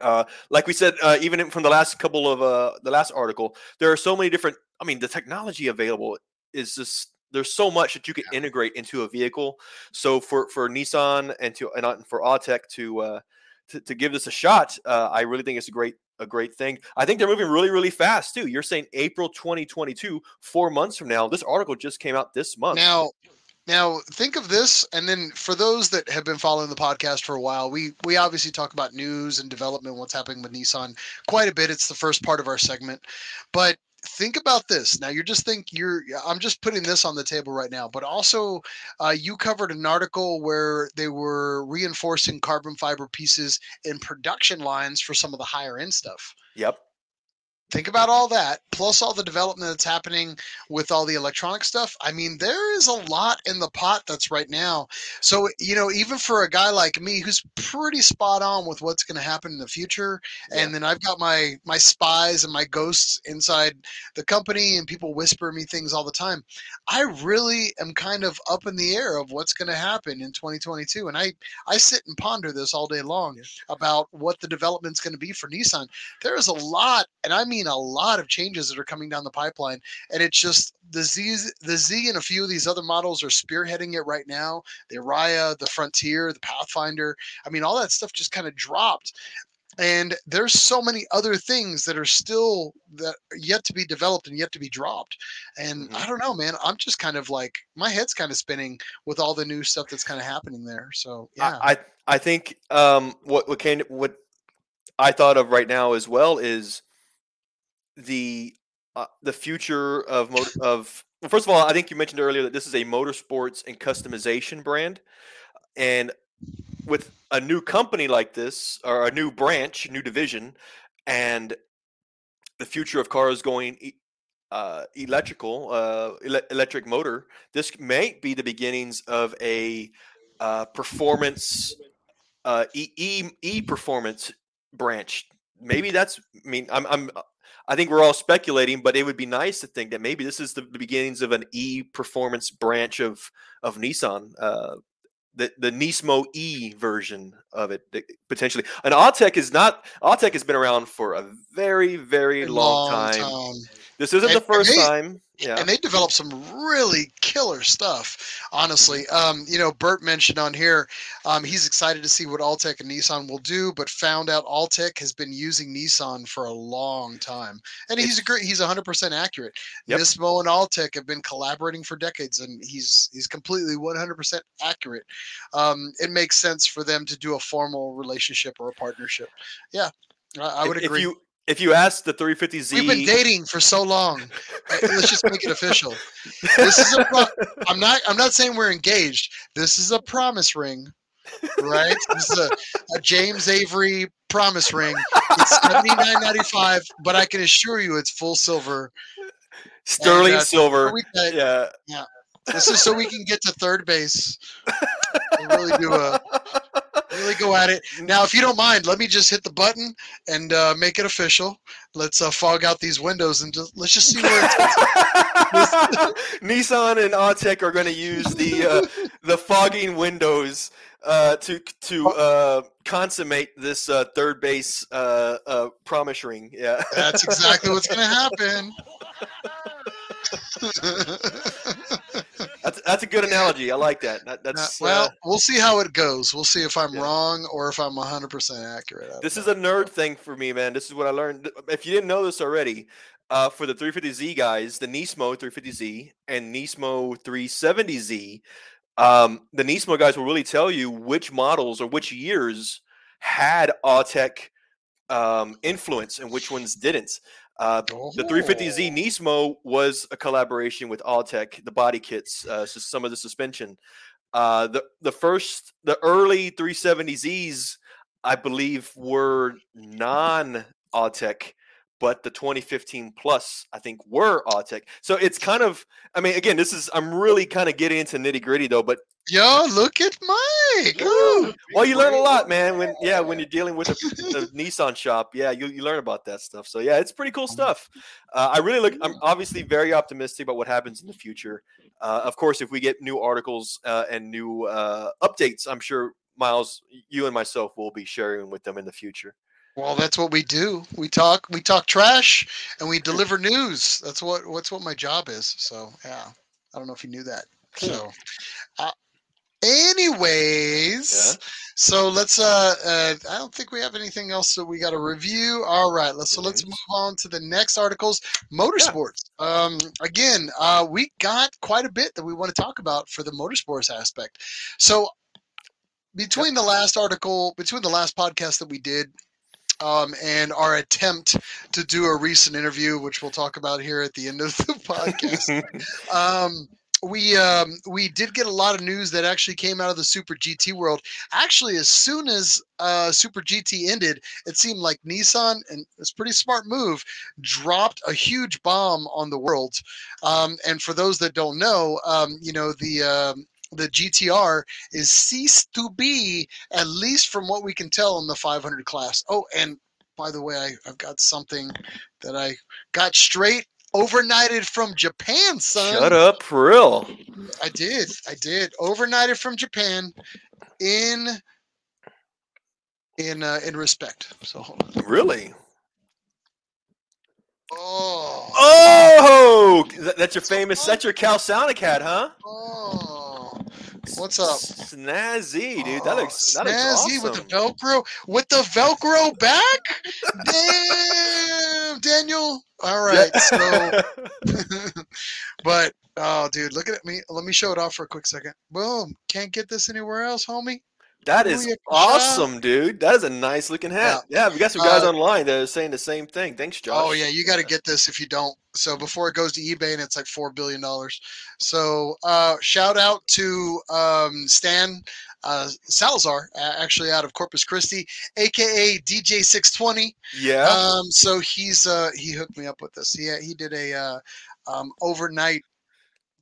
Uh, like we said, uh, even from the last couple of uh, the last article, there are so many different. I mean, the technology available is just there's so much that you can yeah. integrate into a vehicle. So for for Nissan and to and for Autech to uh, to, to give this a shot, uh, I really think it's a great a great thing. I think they're moving really really fast too. You're saying April twenty twenty-two, four months from now. This article just came out this month. Now. Now, think of this, and then for those that have been following the podcast for a while, we we obviously talk about news and development, what's happening with Nissan quite a bit. It's the first part of our segment. But think about this. Now, you're just think you're I'm just putting this on the table right now, but also uh, you covered an article where they were reinforcing carbon fiber pieces in production lines for some of the higher end stuff. Yep. Think about all that, plus all the development that's happening with all the electronic stuff. I mean, there is a lot in the pot that's right now. So, you know, even for a guy like me who's pretty spot on with what's going to happen in the future, yeah. and then I've got my, my spies and my ghosts inside the company and people whisper me things all the time. I really am kind of up in the air of what's going to happen in twenty twenty-two. And I, I sit and ponder this all day long yeah. about what the development's going to be for Nissan. There is a lot, and I mean, a lot of changes that are coming down the pipeline, and it's just the Z, the Z, and a few of these other models are spearheading it right now. The Araya, the Frontier, the Pathfinder. I mean, all that stuff just kind of dropped, and there's so many other things that are still that are yet to be developed and yet to be dropped. And mm-hmm. I don't know, man. I'm just kind of like my head's kind of spinning with all the new stuff that's kind of happening there. So yeah, I I, I think um, what what came what I thought of right now as well is. The uh, the future of mo- of well, first of all, I think you mentioned earlier that this is a motorsports and customization brand, and with a new company like this or a new branch, new division, and the future of cars going e- uh, electrical, uh, ele- electric motor. This may be the beginnings of a uh, performance uh, e-, e e performance branch. Maybe that's. I mean, I'm. I'm I think we're all speculating, but it would be nice to think that maybe this is the, the beginnings of an e-performance branch of of Nissan, uh, the the Nismo E version of it potentially. And Autech is not Autech has been around for a very very long, long time. time. This isn't and, the first and they, time. Yeah. And they developed some really killer stuff, honestly. Um, you know, Bert mentioned on here, um, he's excited to see what Autech and Nissan will do, but found out Autech has been using Nissan for a long time. And he's a great, he's one hundred percent accurate. Yep. Nismo and Autech have been collaborating for decades, and he's he's completely one hundred percent accurate. Um, it makes sense for them to do a formal relationship or a partnership. Yeah, I, I would if, agree. If you, If you ask the three fifty Z, we've been dating for so long. Let's just make it official. This is a pro- I'm not. I'm not saying we're engaged. This is a promise ring, right? This is a, a James Avery promise ring. It's seventy-nine ninety-five, but I can assure you, it's full silver, sterling and, uh, silver. Can, yeah, yeah. This is so we can get to third base. And really do a. Really go at it. Now, if you don't mind, let me just hit the button and uh, make it official. Let's uh, fog out these windows and just, let's just see where it's Nissan and Autech are going to use the uh, the fogging windows uh, to to uh, consummate this uh, third base uh, uh, promise ring. Yeah, that's exactly what's going to happen. That's, that's a good analogy. I like that. that that's uh, well, uh, we'll see how it goes. We'll see if I'm yeah. wrong or if I'm one hundred percent accurate. This is a nerd thing for me, man. This is what I learned. If you didn't know this already, uh, for the three fifty Z guys, the Nismo three fifty Z and Nismo three seventy Z, um, the Nismo guys will really tell you which models or which years had Autech um, influence and which ones didn't. Uh, the three fifty Z Nismo was a collaboration with Autech, the body kits, uh, so some of the suspension. Uh, the the first, the early three seventy Z's, I believe, were non-Autech, but the twenty fifteen plus, I think, were Autech. So it's kind of, I mean, again, this is, I'm really kind of getting into nitty gritty though, but. Yo, look at Mike. Ooh. Well, you learn a lot, man. When yeah, when you're dealing with a, a Nissan shop, yeah, you, you learn about that stuff. So yeah, it's pretty cool stuff. Uh, I really look. I'm obviously very optimistic about what happens in the future. Uh, of course, if we get new articles uh, and new uh, updates, I'm sure Miles, you and myself will be sharing with them in the future. Well, that's what we do. We talk, we talk trash, and we deliver news. That's what what's what my job is. So yeah, I don't know if you knew that. So, uh, anyways, yeah. so let's. Uh, uh, I don't think we have anything else that we got to review. All right, let's. So let's move on to the next articles. Motorsports. Yeah. Um, again, uh, we got quite a bit that we want to talk about for the motorsports aspect. So between the last article, between the last podcast that we did. Um, and our attempt to do a recent interview, which we'll talk about here at the end of the podcast. um, we um, we did get a lot of news that actually came out of the Super G T world. Actually, as soon as uh, Super G T ended, it seemed like Nissan, and it's a pretty smart move, dropped a huge bomb on the world. Um, and for those that don't know, um, you know, the... Um, the G T R is ceased to be, at least from what we can tell, in the five hundred class. Oh, and by the way, I, I've got something that I got straight overnighted from Japan, son. Shut up, for real. I did. I did. Overnighted from Japan in in uh, in respect. So hold on. Really? Oh. Oh! That's your famous, that's your Calsonic hat, huh? Oh. What's up? Snazzy, dude. That looks, that looks awesome. Snazzy with the Velcro. With the Velcro back? Damn, Daniel. All right. Yeah. So, but, oh, dude, look at me. Let me show it off for a quick second. Boom. Can't get this anywhere else, homie. That is awesome, job. dude. That is a nice looking hat. Yeah, yeah, we got some guys uh, online that are saying the same thing. Thanks, Josh. Oh, yeah, you got to get this if you don't. So before it goes to eBay and it's like four billion dollars. So uh, shout out to um, Stan uh, Salazar, actually out of Corpus Christi, a k a. D J six twenty. Yeah. Um, so he's uh, he hooked me up with this. Yeah, he, he did a uh, um, overnight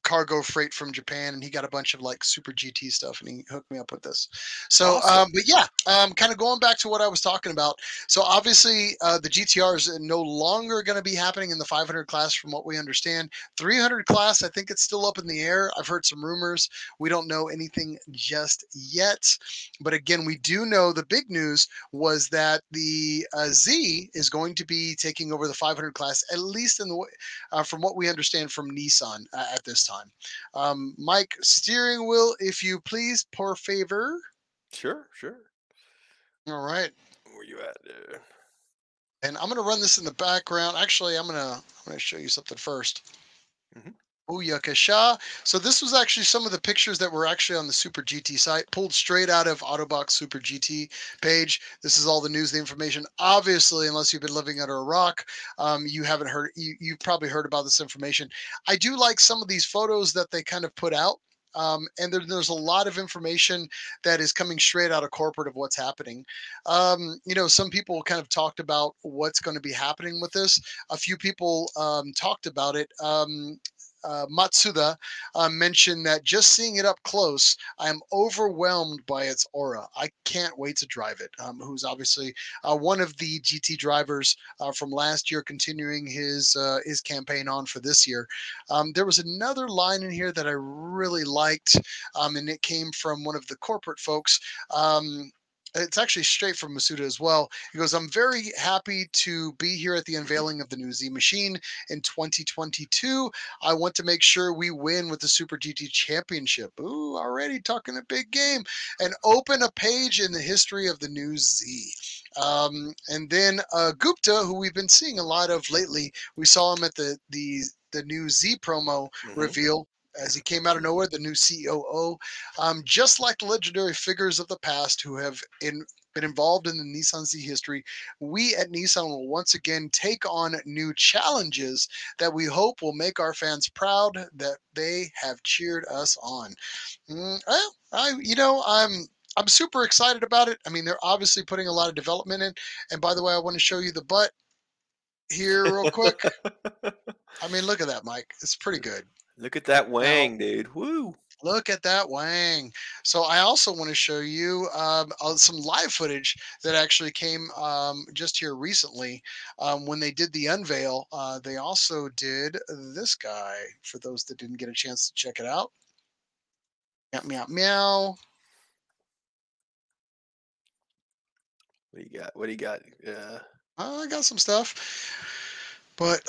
cargo freight from Japan, and he got a bunch of like Super G T stuff, and he hooked me up with this. So, awesome. um, but yeah, um, kind of going back to what I was talking about. So obviously uh, the G T R is no longer going to be happening in the five hundred class from what we understand. three hundred class, I think it's still up in the air. I've heard some rumors. We don't know anything just yet. But again, we do know the big news was that the uh, Z is going to be taking over the five hundred class, at least in the uh, from what we understand from Nissan uh, at this time. Time. Um, Mike, steering wheel, if you please, por favor. Sure, sure. All right. Where you at there? And I'm gonna run this in the background. Actually, I'm gonna I'm gonna show you something first. Mm-hmm. Ooh-yucka-sha. So this was actually some of the pictures that were actually on the Super G T site, pulled straight out of Autobox Super G T page. This is all the news, the information. Obviously, unless you've been living under a rock, um, you haven't heard, you, you've probably heard about this information. I do like some of these photos that they kind of put out. Um, and there, there's a lot of information that is coming straight out of corporate of what's happening. Um, you know, some people kind of talked about what's going to be happening with this. A few people um, talked about it. Um, Uh, Matsuda uh, mentioned that just seeing it up close, I am overwhelmed by its aura. I can't wait to drive it. Um, who's obviously uh, one of the G T drivers uh, from last year, continuing his uh, his campaign on for this year. Um, there was another line in here that I really liked, um, and it came from one of the corporate folks. Um, It's actually straight from Masuda as well. He goes, I'm very happy to be here at the unveiling of the new Z machine in twenty twenty-two. I want to make sure we win with the Super G T Championship. Ooh, already talking a big game. And open a page in the history of the new Z. Um, and then uh, Gupta, who we've been seeing a lot of lately, we saw him at the, the, the new Z promo mm-hmm. reveal. As he came out of nowhere, the new C O O, um, just like the legendary figures of the past who have in, been involved in the Nissan Z history, we at Nissan will once again take on new challenges that we hope will make our fans proud that they have cheered us on. Mm, well, I, you know, I'm I'm super excited about it. I mean, they're obviously putting a lot of development in. And by the way, I want to show you the butt here real quick. I mean, look at that, Mike. It's pretty good. Look at that wang, dude. Woo. Look at that wang. So I also want to show you um, some live footage that actually came um, just here recently um, when they did the unveil. Uh, they also did this guy for those that didn't get a chance to check it out. Meow, meow, meow. What do you got? What do you got? Yeah. Uh, I got some stuff, but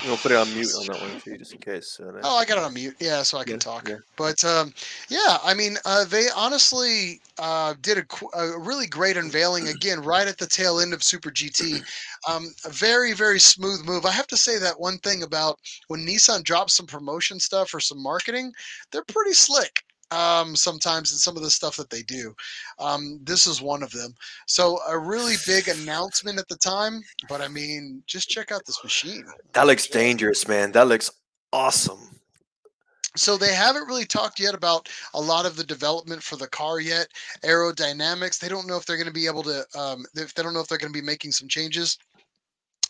I'm gonna put it on mute on that one for you, just in case. So oh, I got it on mute. Yeah, so I can yeah, talk. Yeah. But um, yeah, I mean, uh, they honestly uh, did a, a really great unveiling again, right at the tail end of Super G T. Um, a very, very smooth move. I have to say that one thing about when Nissan drops some promotion stuff or some marketing, they're pretty slick. Um, sometimes in some of the stuff that they do. Um, this is one of them. So a really big announcement at the time, but I mean, just check out this machine. That looks dangerous, man. That looks awesome. So they haven't really talked yet about a lot of the development for the car yet. Aerodynamics, they don't know if they're going to be able to, um, if they don't know if they're going to be making some changes.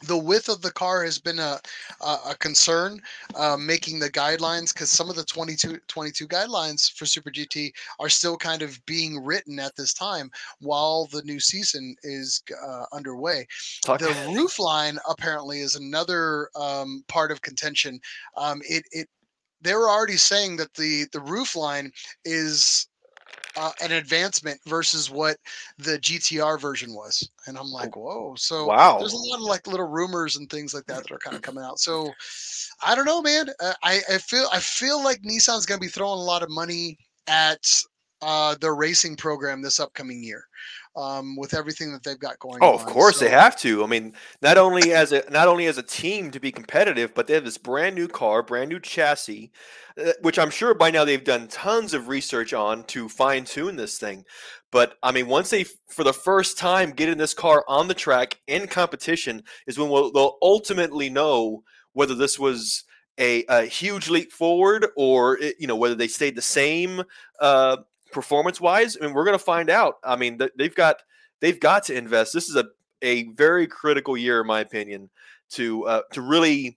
The width of the car has been a a, a concern, uh, making the guidelines, because some of the twenty-two twenty-two guidelines for Super G T are still kind of being written at this time while the new season is uh, underway. Okay. The roofline apparently is another um, part of contention. Um, it it they were already saying that the the roofline is Uh, an advancement versus what the G T R version was, and I'm like, whoa! So wow. There's a lot of like little rumors and things like that that are kind of coming out. So I don't know, man. Uh, I I feel I feel like Nissan's going to be throwing a lot of money at uh, their racing program this upcoming year, um, with everything that they've got going. Oh, on. Of course so, they have to. I mean, not only as a not only as a team to be competitive, but they have this brand new car, brand new chassis, uh, which I'm sure by now they've done tons of research on to fine tune this thing. But I mean, once they, for the first time, get in this car on the track in competition, is when we'll, they'll ultimately know whether this was a, a huge leap forward or it, you know whether they stayed the same. Uh, Performance-wise, I mean, we're going to find out. I mean, they've got they've got to invest. This is a, a very critical year, in my opinion, to uh, to really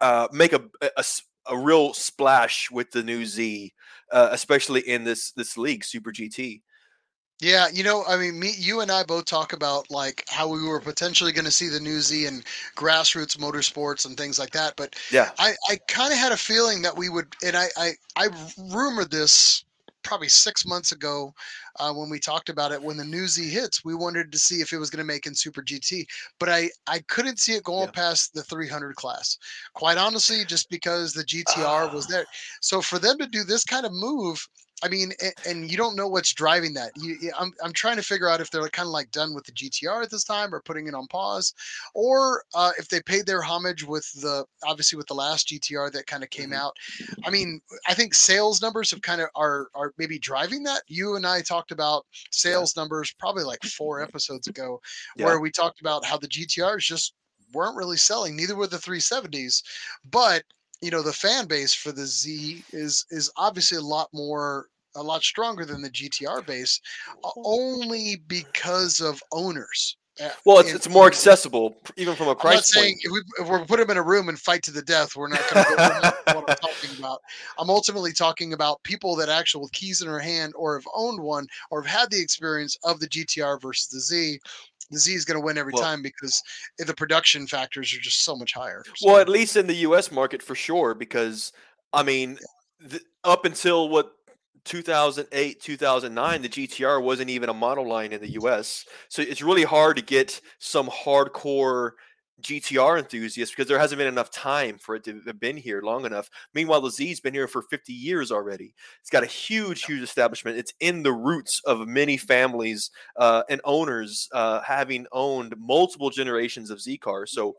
uh, make a, a a real splash with the new Z, uh, especially in this this league, Super G T. Yeah, you know, I mean, me, you and I both talk about like how we were potentially going to see the new Z and grassroots motorsports and things like that. But yeah, I, I kind of had a feeling that we would, and I I, I rumored this. Probably six months ago uh, when we talked about it, when the new Z hits, we wanted to see if it was going to make in Super G T, but I, I couldn't see it going yeah. past the three hundred class, quite honestly, just because the G T R uh. was there. So for them to do this kind of move, I mean, and, and you don't know what's driving that. You, I'm I'm trying to figure out if they're kind of like done with the G T R at this time, or putting it on pause, or uh, if they paid their homage with the obviously with the last G T R that kind of came mm-hmm. out. I mean, I think sales numbers have kind of are are maybe driving that. You and I talked about sales yeah. numbers probably like four episodes ago, yeah. where we talked about how the G T Rs just weren't really selling. Neither were the three seventies, but. You know, the fan base for the Z is is obviously a lot more, a lot stronger than the G T R base, only because of owners. Well, it's, and, it's more accessible, even from a price I'm not saying, point. If, we, if we're put them in a room and fight to the death, we're not going to know what I'm talking about. I'm ultimately talking about people that actually with keys in their hand or have owned one or have had the experience of the G T R versus the Z. The Z is going to win every well, time because the production factors are just so much higher. So. Well, at least in the U S market for sure, because I mean, yeah. the, up until what two thousand eight, two thousand nine, the G T R wasn't even a model line in the U S. So it's really hard to get some hardcore G T R enthusiasts because there hasn't been enough time for it to have been here long enough. Meanwhile, the Z's been here for fifty years already. It's got a huge, huge establishment. It's in the roots of many families uh, and owners uh, having owned multiple generations of Z cars. So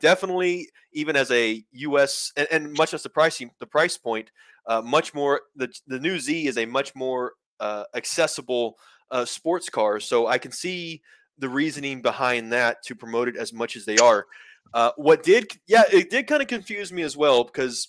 definitely, even as a U S and, and much as the pricing, the price point, uh, much more the the new Z is a much more uh, accessible uh, sports car. So I can see the reasoning behind that to promote it as much as they are. Uh, what did, yeah, it did kind of confuse me as well, because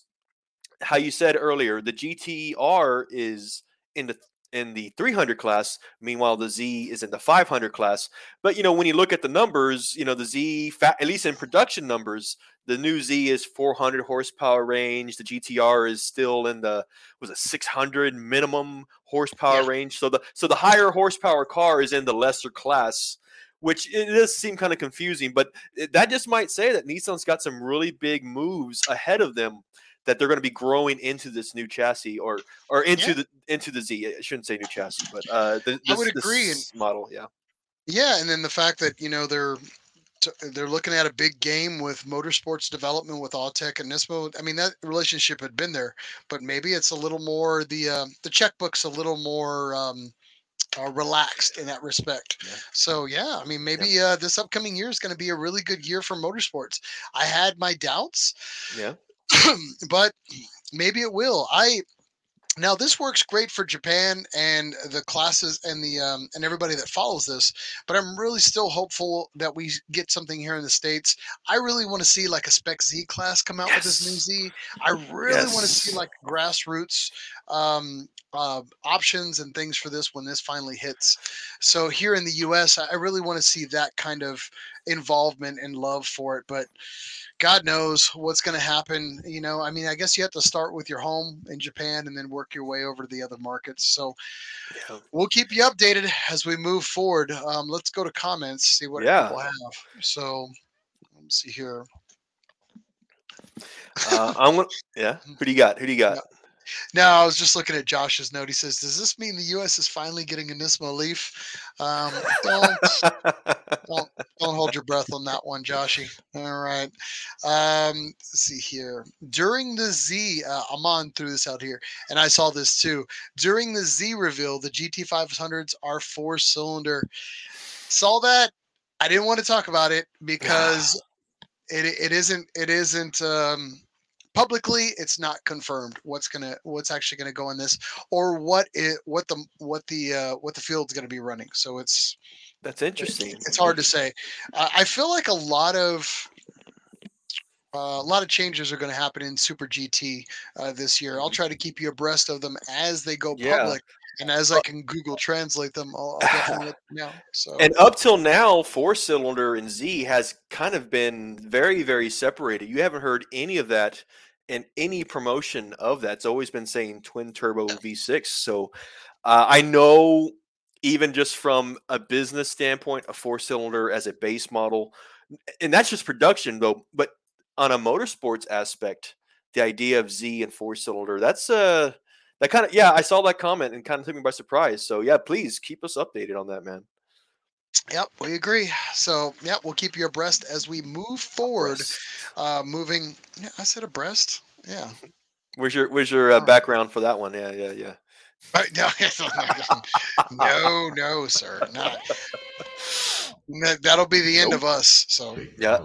how you said earlier, the G T R is in the, in the three hundred class. Meanwhile, the Z is in the five hundred class, but you know, when you look at the numbers, you know, the Z fa- at least in production numbers, the new Z is four hundred horsepower range. The G T R is still in the, was it six hundred minimum horsepower yeah. range. So the, so the higher horsepower car is in the lesser class, which it does seem kind of confusing, but that just might say that Nissan's got some really big moves ahead of them that they're going to be growing into this new chassis or or into yeah. the into the Z. I shouldn't say new chassis, but uh, the, this, I would agree. This model, yeah. Yeah, and then the fact that, you know, they're they're looking at a big game with motorsports development with Autech and Nismo. I mean, that relationship had been there, but maybe it's a little more, the uh, the checkbook's a little more um, uh, relaxed in that respect. Yeah. So, yeah, I mean, maybe yeah. Uh, this upcoming year is going to be a really good year for motorsports. I had my doubts, yeah, but maybe it will. I Now, this works great for Japan and the classes and the um, and everybody that follows this, but I'm really still hopeful that we get something here in the States. I really want to see like a Spec Z class come out yes. with this new Z. I really yes. want to see like grassroots um, uh, options and things for this when this finally hits. So here in the U S, I really want to see that kind of involvement and love for it, but God knows what's going to happen. You know, I mean, I guess you have to start with your home in Japan and then work your way over to the other markets. So yeah. we'll keep you updated as we move forward. Um, let's go to comments, see what yeah. people have. So let me see here. Uh, I'm gonna, yeah. Who do you got? Who do you got? Yeah. No, I was just looking at Josh's note. He says, does this mean the U S is finally getting a Nismo Leaf? Um, don't, don't, don't hold your breath on that one, Joshy. All right. Um, let's see here. During the Z, uh, Aman threw this out here, and I saw this too. During the Z reveal, the G T five hundreds are four-cylinder. Saw that. I didn't want to talk about it because yeah. it it isn't – it isn't um, – publicly, it's not confirmed what's gonna, what's actually gonna go in this, or what it, what the, what the, uh, what the field's gonna be running. So it's that's interesting. It's, it's hard to say. Uh, I feel like a lot of uh, a lot of changes are gonna happen in Super G T uh, this year. I'll try to keep you abreast of them as they go yeah. public, and as I can Google Translate them, I'll, I'll definitely look now. So and up till now, four cylinder and Z has kind of been very, very separated. You haven't heard any of that. And any promotion of that's always been saying twin turbo V six. So uh, I know even just from a business standpoint, a four cylinder as a base model, and that's just production though, but on a motorsports aspect, the idea of Z and four cylinder, that's uh, that kind of, yeah, I saw that comment and kind of took me by surprise. So yeah, please keep us updated on that, man. Yep, we agree. So, yeah, we'll keep you abreast as we move forward. Uh, moving, yeah, I said abreast. Yeah. Where's your Where's your uh, background for that one? Yeah, yeah, yeah. Right, no, no, no, sir. Not. That'll be the end nope. of us. So yeah,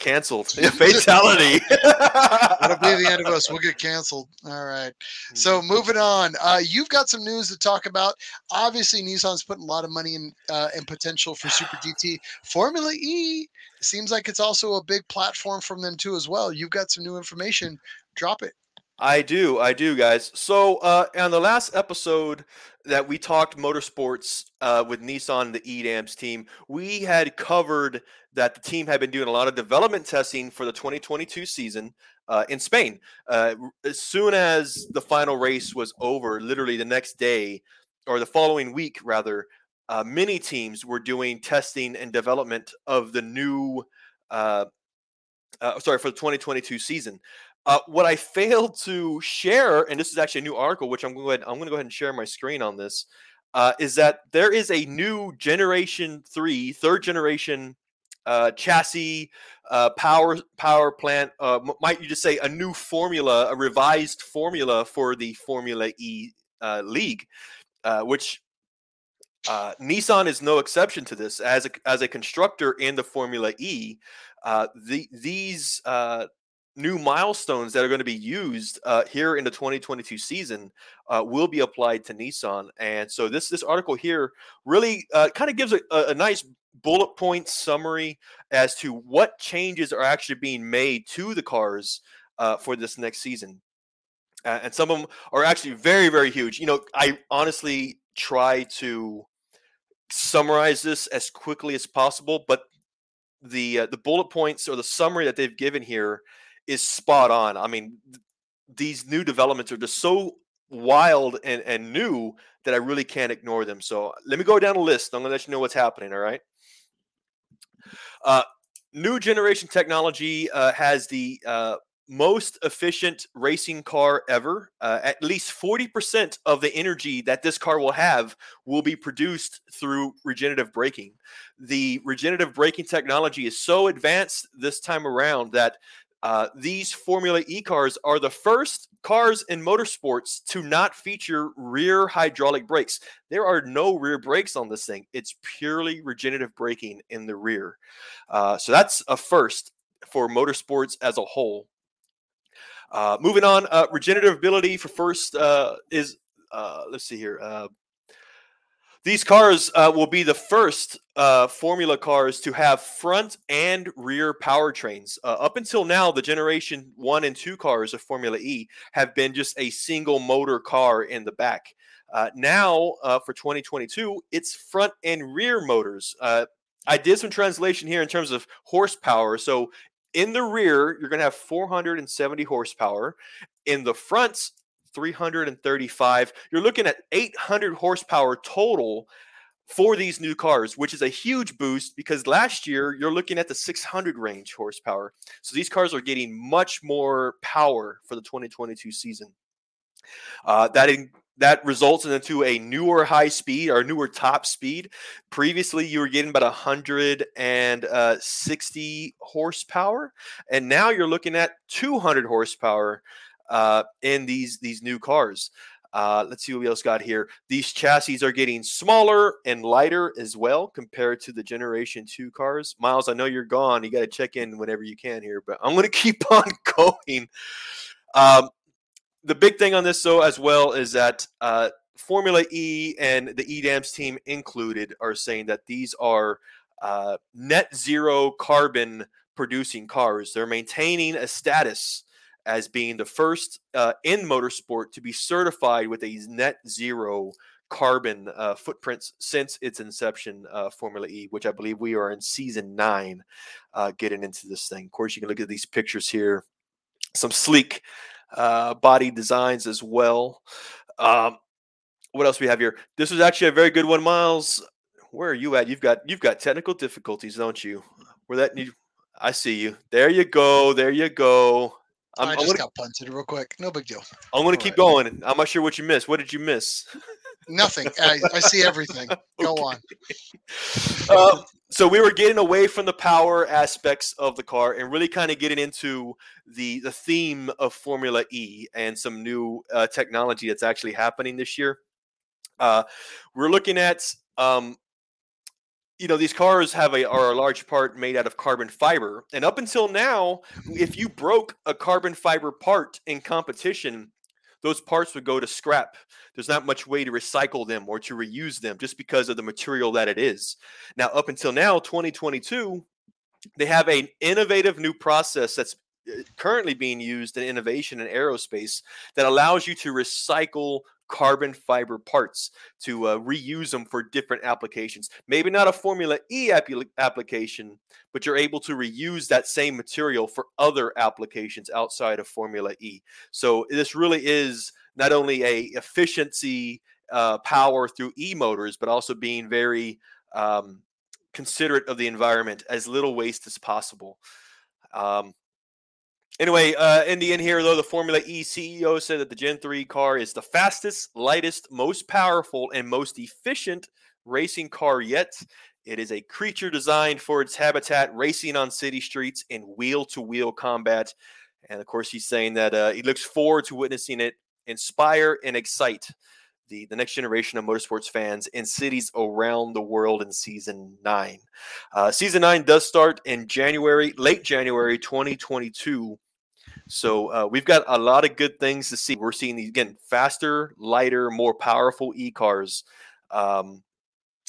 canceled. Fatality. That'll be the end of us. We'll get canceled. All right. So moving on. Uh, you've got some news to talk about. Obviously, Nissan's putting a lot of money in uh, and potential for Super G T. Formula E seems like it's also a big platform from them too as well. You've got some new information. Drop it. I do. I do, guys. So uh, on the last episode that we talked motorsports uh, with Nissan, the E D A M S team, we had covered that the team had been doing a lot of development testing for the twenty twenty-two season uh, in Spain. Uh, as soon as the final race was over, literally the next day or the following week, rather, uh, many teams were doing testing and development of the new uh, uh, sorry, for the twenty twenty-two season. Uh, what I failed to share, and this is actually a new article, which I'm going to go ahead, I'm going to go ahead and share my screen on this, uh, is that there is a new generation three, third generation uh, chassis, uh, power power plant. Uh, might you just say a new formula, a revised formula for the Formula E uh, league, uh, which uh, Nissan is no exception to this. As a, as a constructor in the Formula E, uh, the these uh, new milestones that are going to be used uh, here in the twenty twenty-two season uh, will be applied to Nissan. And so this this article here really uh, kind of gives a, a nice bullet point summary as to what changes are actually being made to the cars uh, for this next season. Uh, and some of them are actually very, very huge. You know, I honestly try to summarize this as quickly as possible, but the uh, the bullet points or the summary that they've given here is spot on. I mean, th- these new developments are just so wild and, and new that I really can't ignore them. So let me go down a list. I'm going to let you know what's happening, all right? Uh, new generation technology uh, has the uh, most efficient racing car ever. Uh, at least forty percent of the energy that this car will have will be produced through regenerative braking. The regenerative braking technology is so advanced this time around that uh, these Formula E cars are the first cars in motorsports to not feature rear hydraulic brakes. There are no rear brakes on this thing. It's purely regenerative braking in the rear. Uh, so that's a first for motorsports as a whole. Uh, moving on, uh, regenerative ability for first uh, is, uh, let's see here. Uh, these cars uh, will be the first uh, Formula cars to have front and rear powertrains. Uh, up until now, the Generation one and two cars of Formula E have been just a single motor car in the back. Uh, now, uh, for twenty twenty-two, it's front and rear motors. Uh, I did some translation here in terms of horsepower. So in the rear, you're going to have four hundred seventy horsepower. In the fronts, three hundred thirty-five. You're looking at eight hundred horsepower total for these new cars, which is a huge boost because last year you're looking at the six hundred range horsepower. So these cars are getting much more power for the twenty twenty-two season. Uh, that in, that results into a newer high speed or newer top speed. Previously, you were getting about one hundred sixty horsepower, and now you're looking at two hundred horsepower uh, in these these new cars. Uh, let's see what we else got here. These chassis are getting smaller and lighter as well compared to the Generation two cars. Miles, I know you're gone. You got to check in whenever you can here, but I'm going to keep on going. Um, The big thing on this, though, as well, is that uh, Formula E and the E D A M S team included are saying that these are uh, net zero carbon producing cars. They're maintaining a status as being the first uh, in motorsport to be certified with a net zero carbon uh, footprints since its inception, uh, Formula E, which I believe we are in season nine uh, getting into this thing. Of course, you can look at these pictures here. Some sleek Uh, body designs as well. Um, what else we have here? This was actually a very good one, Miles. Where are you at? You've got you've got technical difficulties, don't you? Where that need? I see you. There you go. There you go. I'm, I just I'm gonna, got punted real quick. No big deal. I'm going to keep right. going. I'm not sure what you missed. What did you miss? Nothing. I, I see everything. Go okay. on. Uh, so we were getting away from the power aspects of the car and really kind of getting into the, the theme of Formula E and some new uh, technology that's actually happening this year. Uh, we're looking at, um, you know, these cars have a are a large part made out of carbon fiber. And up until now, if you broke a carbon fiber part in competition, those parts would go to scrap. There's not much way to recycle them or to reuse them just because of the material that it is. Now, up until now, twenty twenty-two, they have an innovative new process that's currently being used in innovation in aerospace that allows you to recycle carbon fiber parts to uh, reuse them for different applications. Maybe not a Formula E ap- application, but you're able to reuse that same material for other applications outside of Formula E. So this really is not only a efficiency uh, power through e-motors, but also being very um, considerate of the environment, as little waste as possible. Um, Anyway, uh, in the end here, though, the Formula E C E O said that the Gen three car is the fastest, lightest, most powerful, and most efficient racing car yet. It is a creature designed for its habitat, racing on city streets, in wheel-to-wheel combat. And, of course, he's saying that uh, he looks forward to witnessing it inspire and excite the, the next generation of motorsports fans in cities around the world in Season nine. Uh, season nine does start in January, late January twenty twenty-two. So uh, we've got a lot of good things to see. We're seeing these, again, faster, lighter, more powerful e-cars. Um,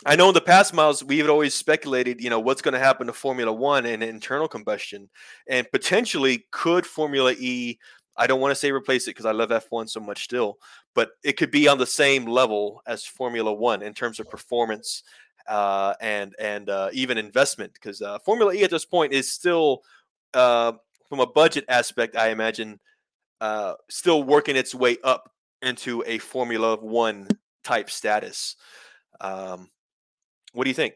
I know in the past, Miles, we had always speculated, you know, what's going to happen to Formula One and internal combustion. And potentially could Formula E, I don't want to say replace it because I love F one so much still, but it could be on the same level as Formula One in terms of performance uh, and and uh, even investment. Because uh, Formula E at this point is still uh, – from a budget aspect, I imagine uh, still working its way up into a Formula One type status. Um, what do you think?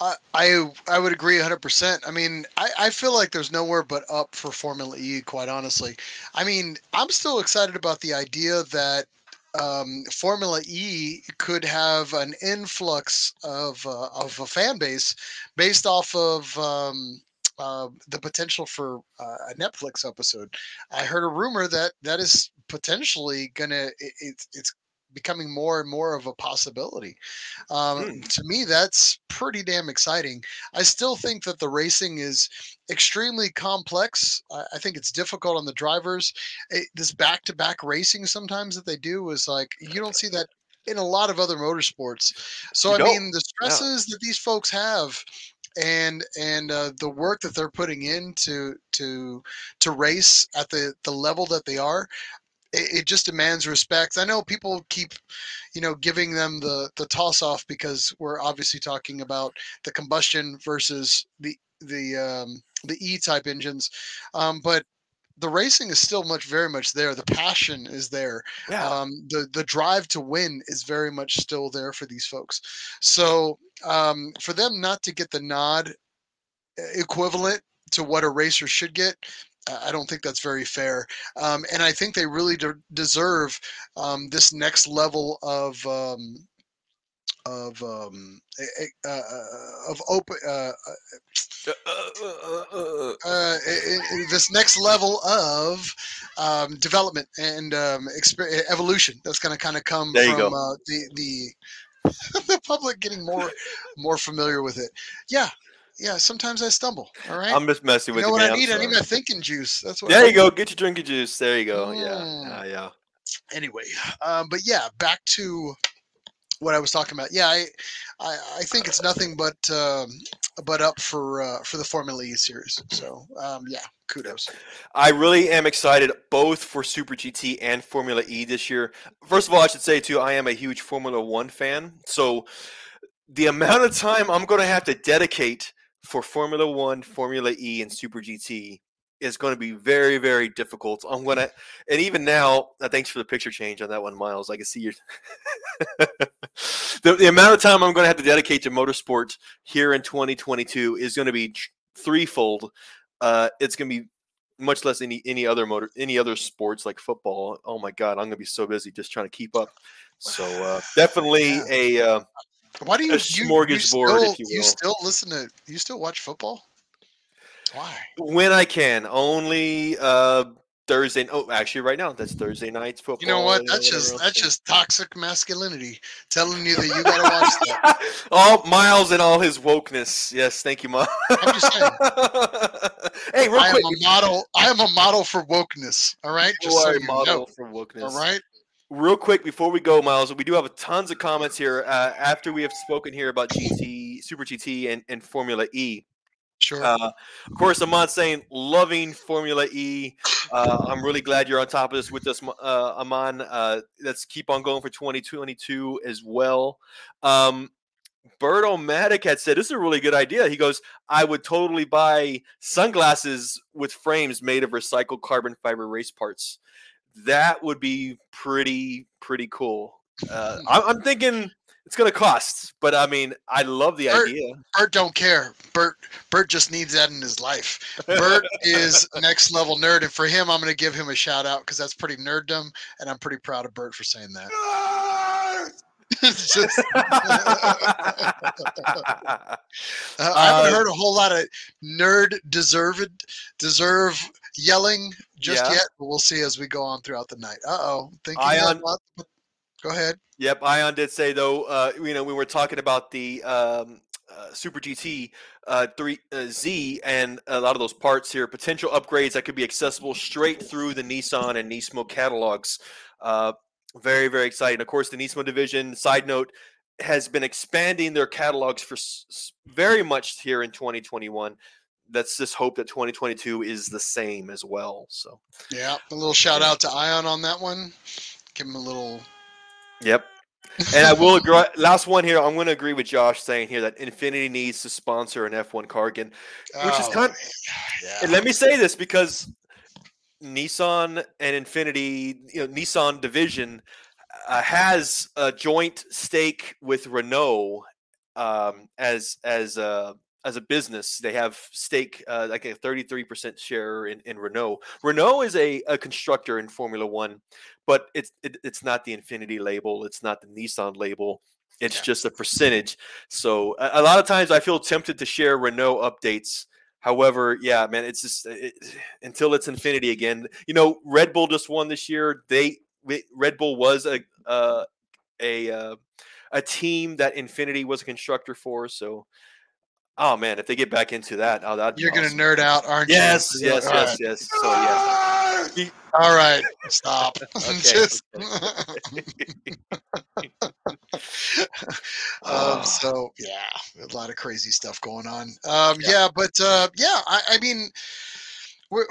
I I, I would agree one hundred percent. I mean, I, I feel like there's nowhere but up for Formula E, quite honestly. I mean, I'm still excited about the idea that um, Formula E could have an influx of uh, of a fan base based off of um, uh, the potential for uh, a Netflix episode. I heard a rumor that that is potentially gonna it, it, it's becoming more and more of a possibility. Um, mm. To me, that's pretty damn exciting. I still think that the racing is extremely complex. I, I think it's difficult on the drivers. It, this back-to-back racing sometimes that they do is like, you don't see that in a lot of other motorsports. So, you I don't. mean, the stresses no. that these folks have and and uh, the work that they're putting in to, to, to race at the, the level that they are, it just demands respect. I know people keep, you know, giving them the, the toss off because we're obviously talking about the combustion versus the the um, the E type engines, um, but the racing is still much very much there. The passion is there. Yeah. Um, the the drive to win is very much still there for these folks. So um, for them not to get the nod equivalent to what a racer should get, I don't think that's very fair. Um, and I think they really de- deserve um, this next level of um, of um, uh, of open uh, uh, uh, this next level of um, development and um, exper- evolution that's going to kind of come there from uh, the the, the public getting more more familiar with it. Yeah. Yeah, sometimes I stumble. All right, I'm just messing with you. Know what I need? I need my thinking juice. That's what. There you go. Get your drinking juice. There you go. Yeah, yeah. Uh, yeah. Anyway, um, but yeah, back to what I was talking about. Yeah, I, I, I think it's nothing but, um, but up for uh, for the Formula E series. So um, yeah, kudos. I really am excited both for Super G T and Formula E this year. First of all, I should say too, I am a huge Formula One fan. So the amount of time I'm going to have to dedicate for Formula One, Formula E, and Super G T is going to be very, very difficult. I'm going to, and even now, thanks for the picture change on that one, Miles. I can see your the, the amount of time I'm going to have to dedicate to motorsport here in twenty twenty-two is going to be threefold. Uh, it's going to be much less any any other motor, any other sports like football. Oh my God, I'm going to be so busy just trying to keep up. So uh, definitely yeah. a. Uh, Why do you, a smorgasbord, you, still, if you will. You still listen to, you still watch football? Why? When I can. Only uh, Thursday. Oh, actually right now, that's Thursday night's football. You know what? That's just that's just toxic masculinity telling you that you got to watch that. Oh, Miles and all his wokeness. Yes, thank you, Miles. I'm just saying. Hey, real I quick. Am a model, I am a model for wokeness, all right? Just you so are a you model know. for wokeness. All right? Real quick before we go, Miles, we do have tons of comments here uh, after we have spoken here about G T, Super G T, and, and Formula E. Sure. Uh, of course, Amon's saying, loving Formula E. Uh, I'm really glad you're on top of this with us, uh, Amon. Uh, let's keep on going for twenty twenty-two as well. Um, Birdomatic had said, this is a really good idea. He goes, I would totally buy sunglasses with frames made of recycled carbon fiber race parts. That would be pretty, pretty cool. Uh, I'm, I'm thinking it's going to cost, but I mean, I love the Bert, idea. Bert don't care. Bert, Bert just needs that in his life. Bert is next level nerd. And for him, I'm going to give him a shout out because that's pretty nerddom. And I'm pretty proud of Bert for saying that. Just, uh, I haven't um, heard a whole lot of nerd deserved, deserve yelling just yeah. yet, but we'll see as we go on throughout the night. Uh-oh. Thinking Ion, that, go ahead. Yep, Ion did say, though, uh, you know, we were talking about the um, uh, Super G T uh, three, uh, Z and a lot of those parts here, potential upgrades that could be accessible straight through the Nissan and Nismo catalogs. Uh, very, very exciting. Of course, the Nismo division, side note, has been expanding their catalogs for s- very much here in twenty twenty-one. Let's just hope that twenty twenty-two is the same as well. So, yeah, a little shout out to Ion on that one. Give him a little. Yep. And I will agree. Last one here. I'm going to agree with Josh saying here that Infiniti needs to sponsor an F one car again, which oh, is kind of. Yeah. And let me say this because Nissan and Infiniti, you know, Nissan division uh, has a joint stake with Renault um, as as a as a business. They have stake uh, like a thirty-three percent share in, in Renault. Renault is a, a constructor in Formula One, but it's it, it's not the Infiniti label. It's not the Nissan label. It's yeah. just a percentage. So a, a lot of times I feel tempted to share Renault updates. However, yeah, man, it's just it, until it's Infiniti again. You know, Red Bull just won this year. They Red Bull was a uh, a uh, a team that Infiniti was a constructor for. So, oh man, if they get back into that, oh, that'd you're awesome. Gonna nerd out, aren't yes, you? Yes, yes, yes, right. yes. So yeah. All right, stop. Okay, Just... okay. um, so yeah, a lot of crazy stuff going on. Um, yeah. yeah, but uh, yeah, I, I mean, we're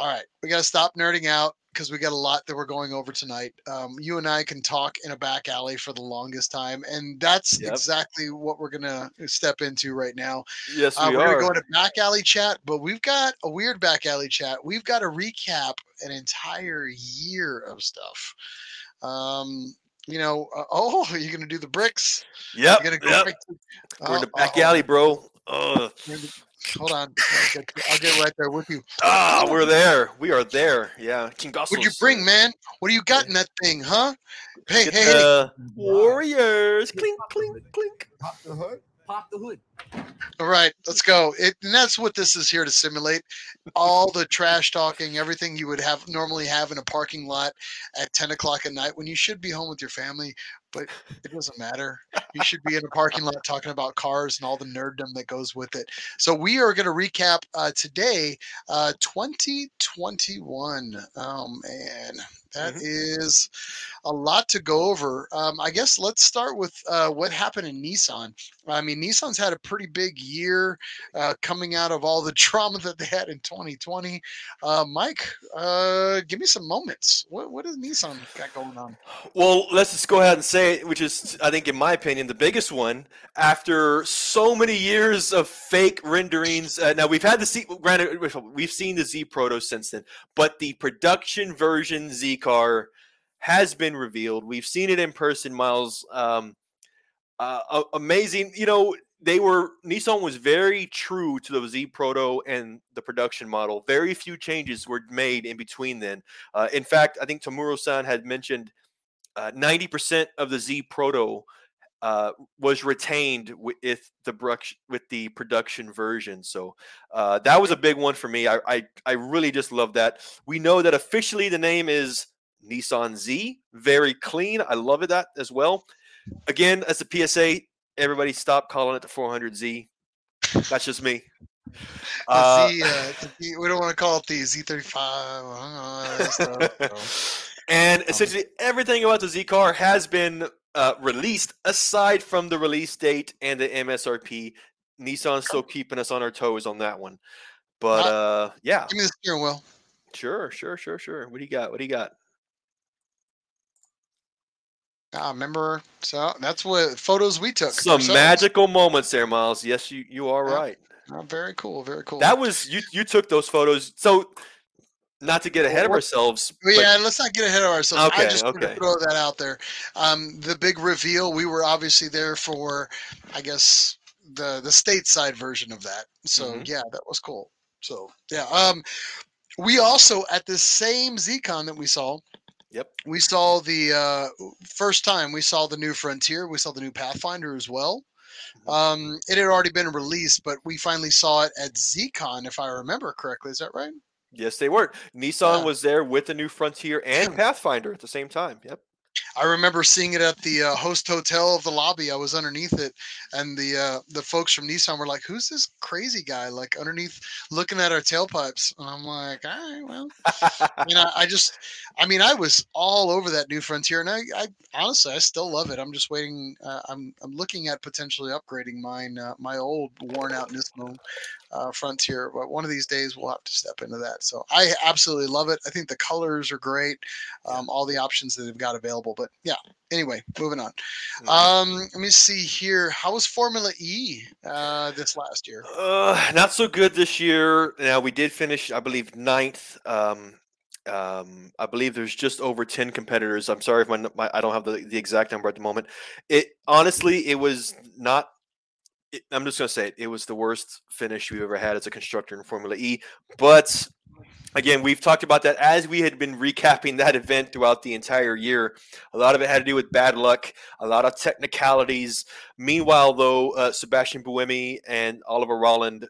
all right. We gotta stop nerding out, because we got a lot that we're going over tonight. Um, you and I can talk in a back alley for the longest time, and that's yep. exactly what we're going to step into right now. Yes, uh, we we're are. We're going to go into back alley chat, but we've got a weird back alley chat. We've got to recap an entire year of stuff. Um, you know, uh, oh, are you going to do the bricks? Yep, gonna go yep. Right to, uh, we're in the back uh, alley, bro. Ugh. Hold on, I'll get, I'll get right there with you. Ah, oh, we're there. We are there. Yeah. King Gossels. What'd you bring, man? What do you got in that thing, huh? Hey, get hey, the hey. Warriors. Clink, clink, clink. Pop the hood. Pop the hood. All right, let's go. It, and that's what this is here to simulate. All the trash talking, everything you would have normally have in a parking lot at ten o'clock at night when you should be home with your family, but it doesn't matter. You should be in a parking lot talking about cars and all the nerddom that goes with it. So we are going to recap uh, today, uh, twenty twenty-one. Oh, man. That mm-hmm. is a lot to go over. Um, I guess let's start with uh, what happened in Nissan. I mean, Nissan's had a pretty big year uh, coming out of all the drama that they had in twenty twenty. Uh, Mike, uh, give me some moments. What what does Nissan got going on? Well, let's just go ahead and say it, which is, I think, in my opinion, the biggest one after so many years of fake renderings. Uh, now we've had the Z, granted, we've seen the Z Proto since then, but the production version Z-Car has been revealed. We've seen it in person, Miles. Um, uh, amazing, you know. They were Nissan was very true to the Z Proto and the production model. Very few changes were made in between then. Uh, in fact, I think Tamuro-san had mentioned uh, ninety percent of the Z Proto uh, was retained with the brush, with the production version. So uh, that was a big one for me. I, I I really just love that. We know that officially the name is Nissan Z. Very clean. I love it that as well. Again, as a P S A. Everybody stop calling it the four hundred Z. That's just me. Uh, Z, uh, we don't want to call it the Z thirty-five. And essentially everything about the Z-Car has been uh, released aside from the release date and the M S R P. Nissan's still keeping us on our toes on that one. But, uh, yeah. Give me the steering wheel. Sure, sure, sure, sure. What do you got? What do you got? I remember, so that's what photos we took. Some magical moments there, Miles. Yes, you, you are yeah. right. Oh, very cool, very cool. That was you. You took those photos. So, not to get ahead of ourselves. Yeah, but... let's not get ahead of ourselves. Okay, I just okay. throw that out there. Um, the big reveal. We were obviously there for, I guess, the the stateside version of that. So mm-hmm. yeah, that was cool. So yeah, um, we also at the same ZCon that we saw. Yep. We saw the uh, first time we saw the new Frontier. We saw the new Pathfinder as well. Um, it had already been released, but we finally saw it at ZCon, if I remember correctly. Is that right? Yes, they were. Nissan yeah. was there with the new Frontier and Pathfinder at the same time. Yep. I remember seeing it at the uh, host hotel of the lobby. I was underneath it, and the uh, the folks from Nissan were like, "Who's this crazy guy?" Like underneath, looking at our tailpipes. And I'm like, "All right, well." I mean, I, I just, I mean, I was all over that new Frontier, and I, I honestly, I still love it. I'm just waiting. Uh, I'm I'm looking at potentially upgrading mine, uh, my old worn out Nismo uh, Frontier. But one of these days, we'll have to step into that. So I absolutely love it. I think the colors are great. Um, all the options that they've got available. But yeah, anyway, moving on. Um, let me see here. How was Formula E uh, this last year? Uh, not so good this year. Now, we did finish, I believe, ninth. Um, um, I believe there's just over ten competitors. I'm sorry if my, my I don't have the, the exact number at the moment. It honestly, it was not it, I'm just going to say it, it was the worst finish we ever had as a constructor in Formula E. But again, we've talked about that as we had been recapping that event throughout the entire year. A lot of it had to do with bad luck, a lot of technicalities. Meanwhile, though, uh, Sebastian Buemi and Oliver Rowland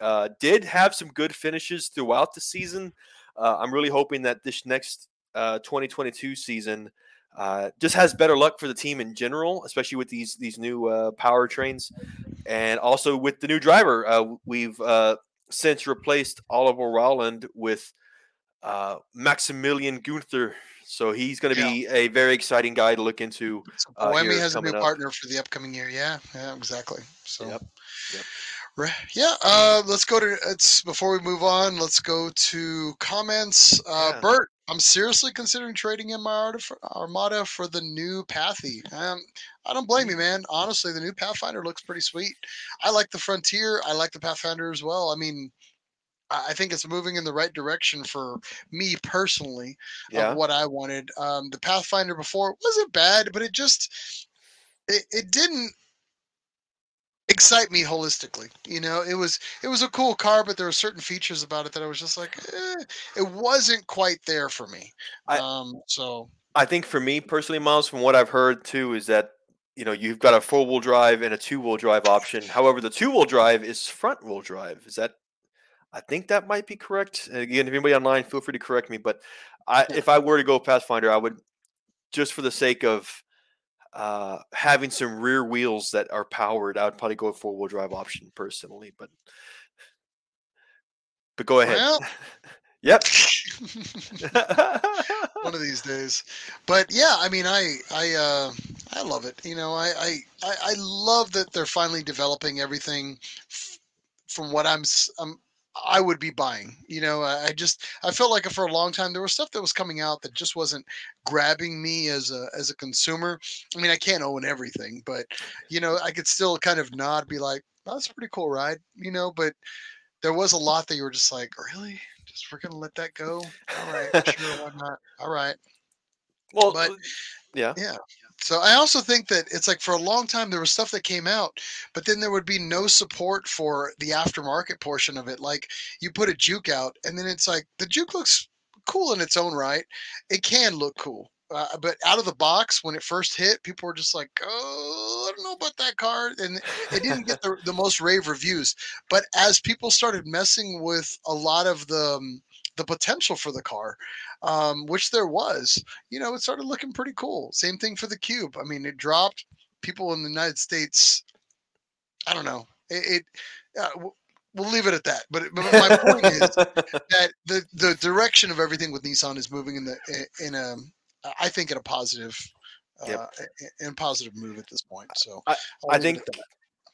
uh, did have some good finishes throughout the season. Uh, I'm really hoping that this next uh, twenty twenty-two season uh, just has better luck for the team in general, especially with these these new uh, powertrains, and also with the new driver. Uh, we've uh, since replaced Oliver Rowland with uh, Maximilian Gunther, so he's going to yeah. be a very exciting guy to look into. Uh, Boemi has a new up. partner for the upcoming year. Yeah, yeah, exactly. So. Yep. Yep. Yeah, uh, let's go to it's before we move on. Let's go to comments. Uh, yeah. Bert, I'm seriously considering trading in my Armada for the new Pathy. Um, I don't blame you, man. Honestly, the new Pathfinder looks pretty sweet. I like the Frontier. I like the Pathfinder as well. I mean, I think it's moving in the right direction for me personally. Yeah. Of what I wanted. Um, the Pathfinder before wasn't bad, but it just it, it didn't excite me holistically. You know, it was it was a cool car, but there were certain features about it that I was just like, eh, it wasn't quite there for me. I, um, so I think for me personally, Miles, from what I've heard too, is that, you know, you've got a four wheel drive and a two wheel drive option. However, the two wheel drive is front wheel drive. Is that? I think that might be correct. And again, if anybody online, feel free to correct me. But I, yeah. if I were to go Pathfinder, I would, just for the sake of uh having some rear wheels that are powered, I would probably go a four-wheel drive option personally, but but go ahead. Well, yep. One of these days. But yeah, I mean, I I uh I love it. You know, I I I, I love that they're finally developing everything f- from what I'm I'm I would be buying. You know, I just, I felt like for a long time, there was stuff that was coming out that just wasn't grabbing me as a, as a consumer. I mean, I can't own everything, but you know, I could still kind of nod, be like, oh, that's a pretty cool ride, you know, but there was a lot that you were just like, really? Just, we're going to let that go. All right. Sure, why not? All right. Well, but yeah. Yeah. So I also think that it's like for a long time there was stuff that came out, but then there would be no support for the aftermarket portion of it. Like you put a Juke out and then it's like the Juke looks cool in its own right. It can look cool. Uh, but out of the box, when it first hit, people were just like, oh, I don't know about that car. And it didn't get the, the most rave reviews. But as people started messing with a lot of the um, the potential for the car, um, which there was, you know, it started looking pretty cool. Same thing for the Cube. I mean, it dropped. People in the United States, I don't know. It, it uh, w- we'll leave it at that. But, but my point is that the, the direction of everything with Nissan is moving in the, in a, I think in a positive, uh, yep. in positive move at this point. So I, I think,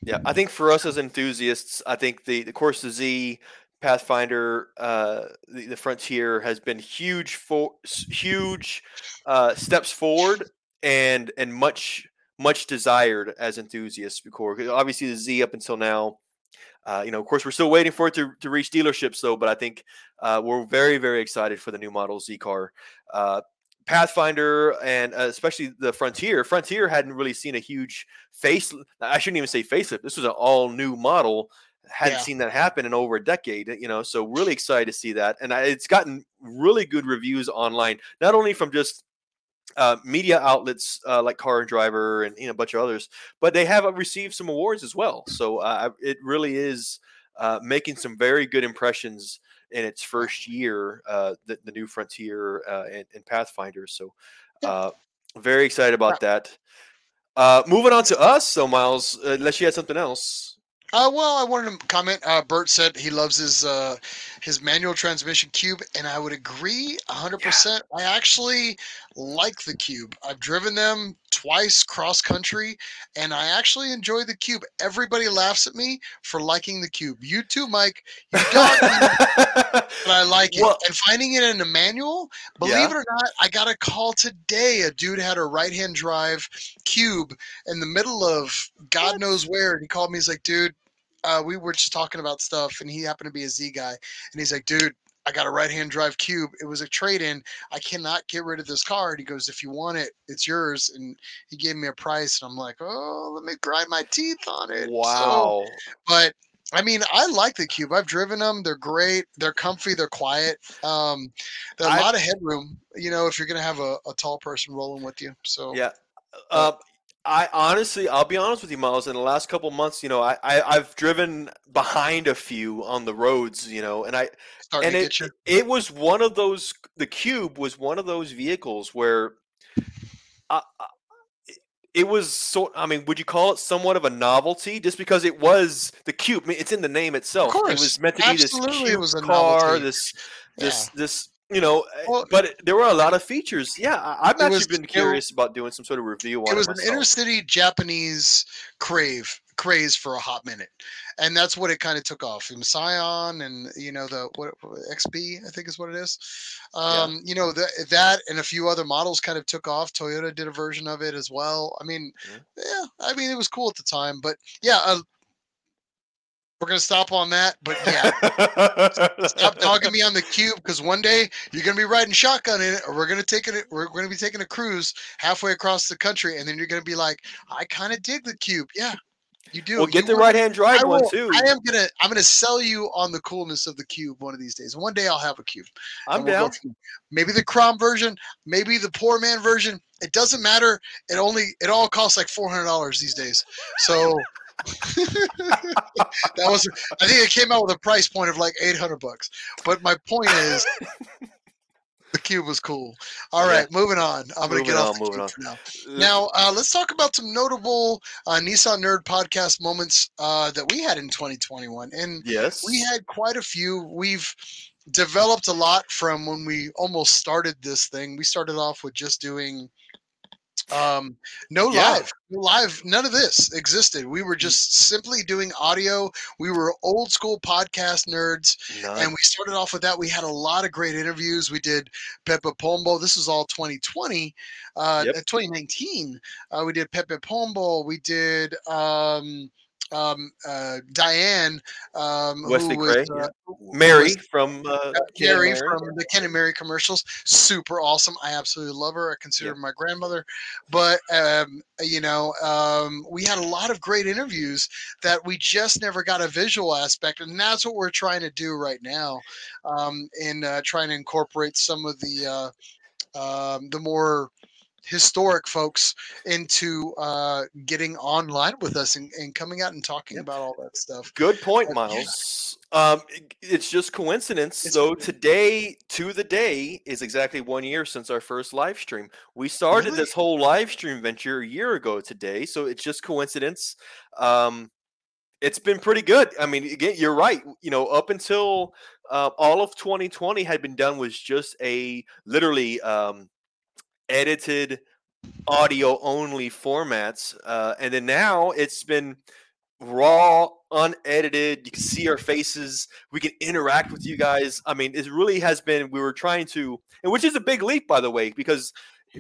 yeah, I think for us as enthusiasts, I think the, the Corsa Z, Pathfinder, uh, the, the Frontier has been huge for huge uh, steps forward and and much much desired as enthusiasts before. Obviously, the Z up until now, uh, you know, of course, we're still waiting for it to, to reach dealerships, though. But I think uh, we're very very excited for the new model Z car, uh, Pathfinder, and uh, especially the Frontier. Frontier hadn't really seen a huge face. I shouldn't even say facelift. This was an all new model. Hadn't yeah. seen that happen in over a decade, you know, so really excited to see that. And I, it's gotten really good reviews online, not only from just uh, media outlets uh, like Car and Driver and, you know, a bunch of others, but they have received some awards as well. So uh, it really is uh, making some very good impressions in its first year, uh, the, the new Frontier uh, and, and Pathfinder. So uh, very excited about that. Uh, moving on to us. So Miles, unless you had something else. Uh, well, I wanted to comment. Uh, Bert said he loves his uh, his manual transmission Cube, and I would agree one hundred percent. I actually like the Cube. I've driven them twice cross-country, and I actually enjoy the Cube. Everybody laughs at me for liking the Cube. You too, Mike. You got me, but I like it. Well, and finding it in a manual, believe yeah. it or not, I got a call today. A dude had a right-hand drive Cube in the middle of God knows where, and he called me. He's like, dude, Uh, we were just talking about stuff, and he happened to be a Z guy, and he's like, dude, I got a right-hand drive Cube. It was a trade-in. I cannot get rid of this car. And he goes, if you want it, it's yours. And he gave me a price. And I'm like, oh, let me grind my teeth on it. Wow. So, but I mean, I like the Cube. I've driven them. They're great. They're comfy. They're quiet. Um, there's a lot of headroom, you know, if you're going to have a, a tall person rolling with you. So, yeah. Uh, I honestly, I'll be honest with you, Miles, in the last couple months, you know, I, I, I've driven behind a few on the roads, you know, and I, Starting and it, it was one of those, the Cube was one of those vehicles where I, I, it was so, I mean, would you call it somewhat of a novelty just because it was the Cube? I mean, it's in the name itself. Of course. It was meant to Absolutely. be this cute it was a car, novelty. this, this, yeah. this. You know, well, but it, there were a lot of features. Yeah, I've actually was, been curious it, about doing some sort of review on it. It was an inner city Japanese crave craze for a hot minute, and that's what it kind of took off. And Scion, and you know the what X B, I think is what it is. Um, yeah. You know the, that and a few other models kind of took off. Toyota did a version of it as well. I mean, yeah, yeah I mean it was cool at the time, but yeah. Uh, We're going to stop on that, but yeah, stop dogging me on the Cube because one day you're going to be riding shotgun in it, or we're going to take it. We're going to be taking a cruise halfway across the country, and then you're going to be like, "I kind of dig the Cube." Yeah, you do. Well, get you the right-hand drive will, one too. I am gonna. I'm gonna sell you on the coolness of the Cube one of these days. One day I'll have a Cube. I'm down. We'll maybe the Crom version, maybe the poor man version. It doesn't matter. It only. It all costs like four hundred dollars these days. So. that was I think it came out with a price point of like eight hundred bucks, but my point is the Cube was cool. All right, yeah. moving on. I'm moving gonna get on, off the Cube on. for now. Now uh, let's talk about some notable uh, Nissan Nerd Podcast moments uh, that we had in twenty twenty-one, and yes, we had quite a few. We've developed a lot from when we almost started this thing. We started off with just doing. Um, no yeah. live, no live, none of this existed. We were just simply doing audio. We were old school podcast nerds, nice. and we started off with that. We had a lot of great interviews. We did Pepe Pombo. This was all twenty twenty, uh, yep. twenty nineteen. Uh, we did Pepe Pombo. We did, um, um, uh, Diane, um, Wesley who was, Gray, uh, yeah. Mary was, from, uh, Mary from the Ken and Mary commercials. Super awesome. I absolutely love her. I consider yeah. her my grandmother, but, um, you know, um, we had a lot of great interviews that we just never got a visual aspect. And that's what we're trying to do right now. Um, in, uh, trying to incorporate some of the, uh, um, the more, historic folks into uh, getting online with us and, and coming out and talking yep. about all that stuff. Good point, Miles. Yeah. Um, it, it's just coincidence. It's so coincidence. Today to the day is exactly one year since our first live stream. We started really? this whole live stream venture a year ago today. So it's just coincidence. Um, it's been pretty good. I mean, again, you're right. You know, up until uh, all of twenty twenty had been done was just a literally um, edited audio only formats. Uh, and then now it's been raw, unedited. You can see our faces. We can interact with you guys. I mean, it really has been, we were trying to, and which is a big leap, by the way, because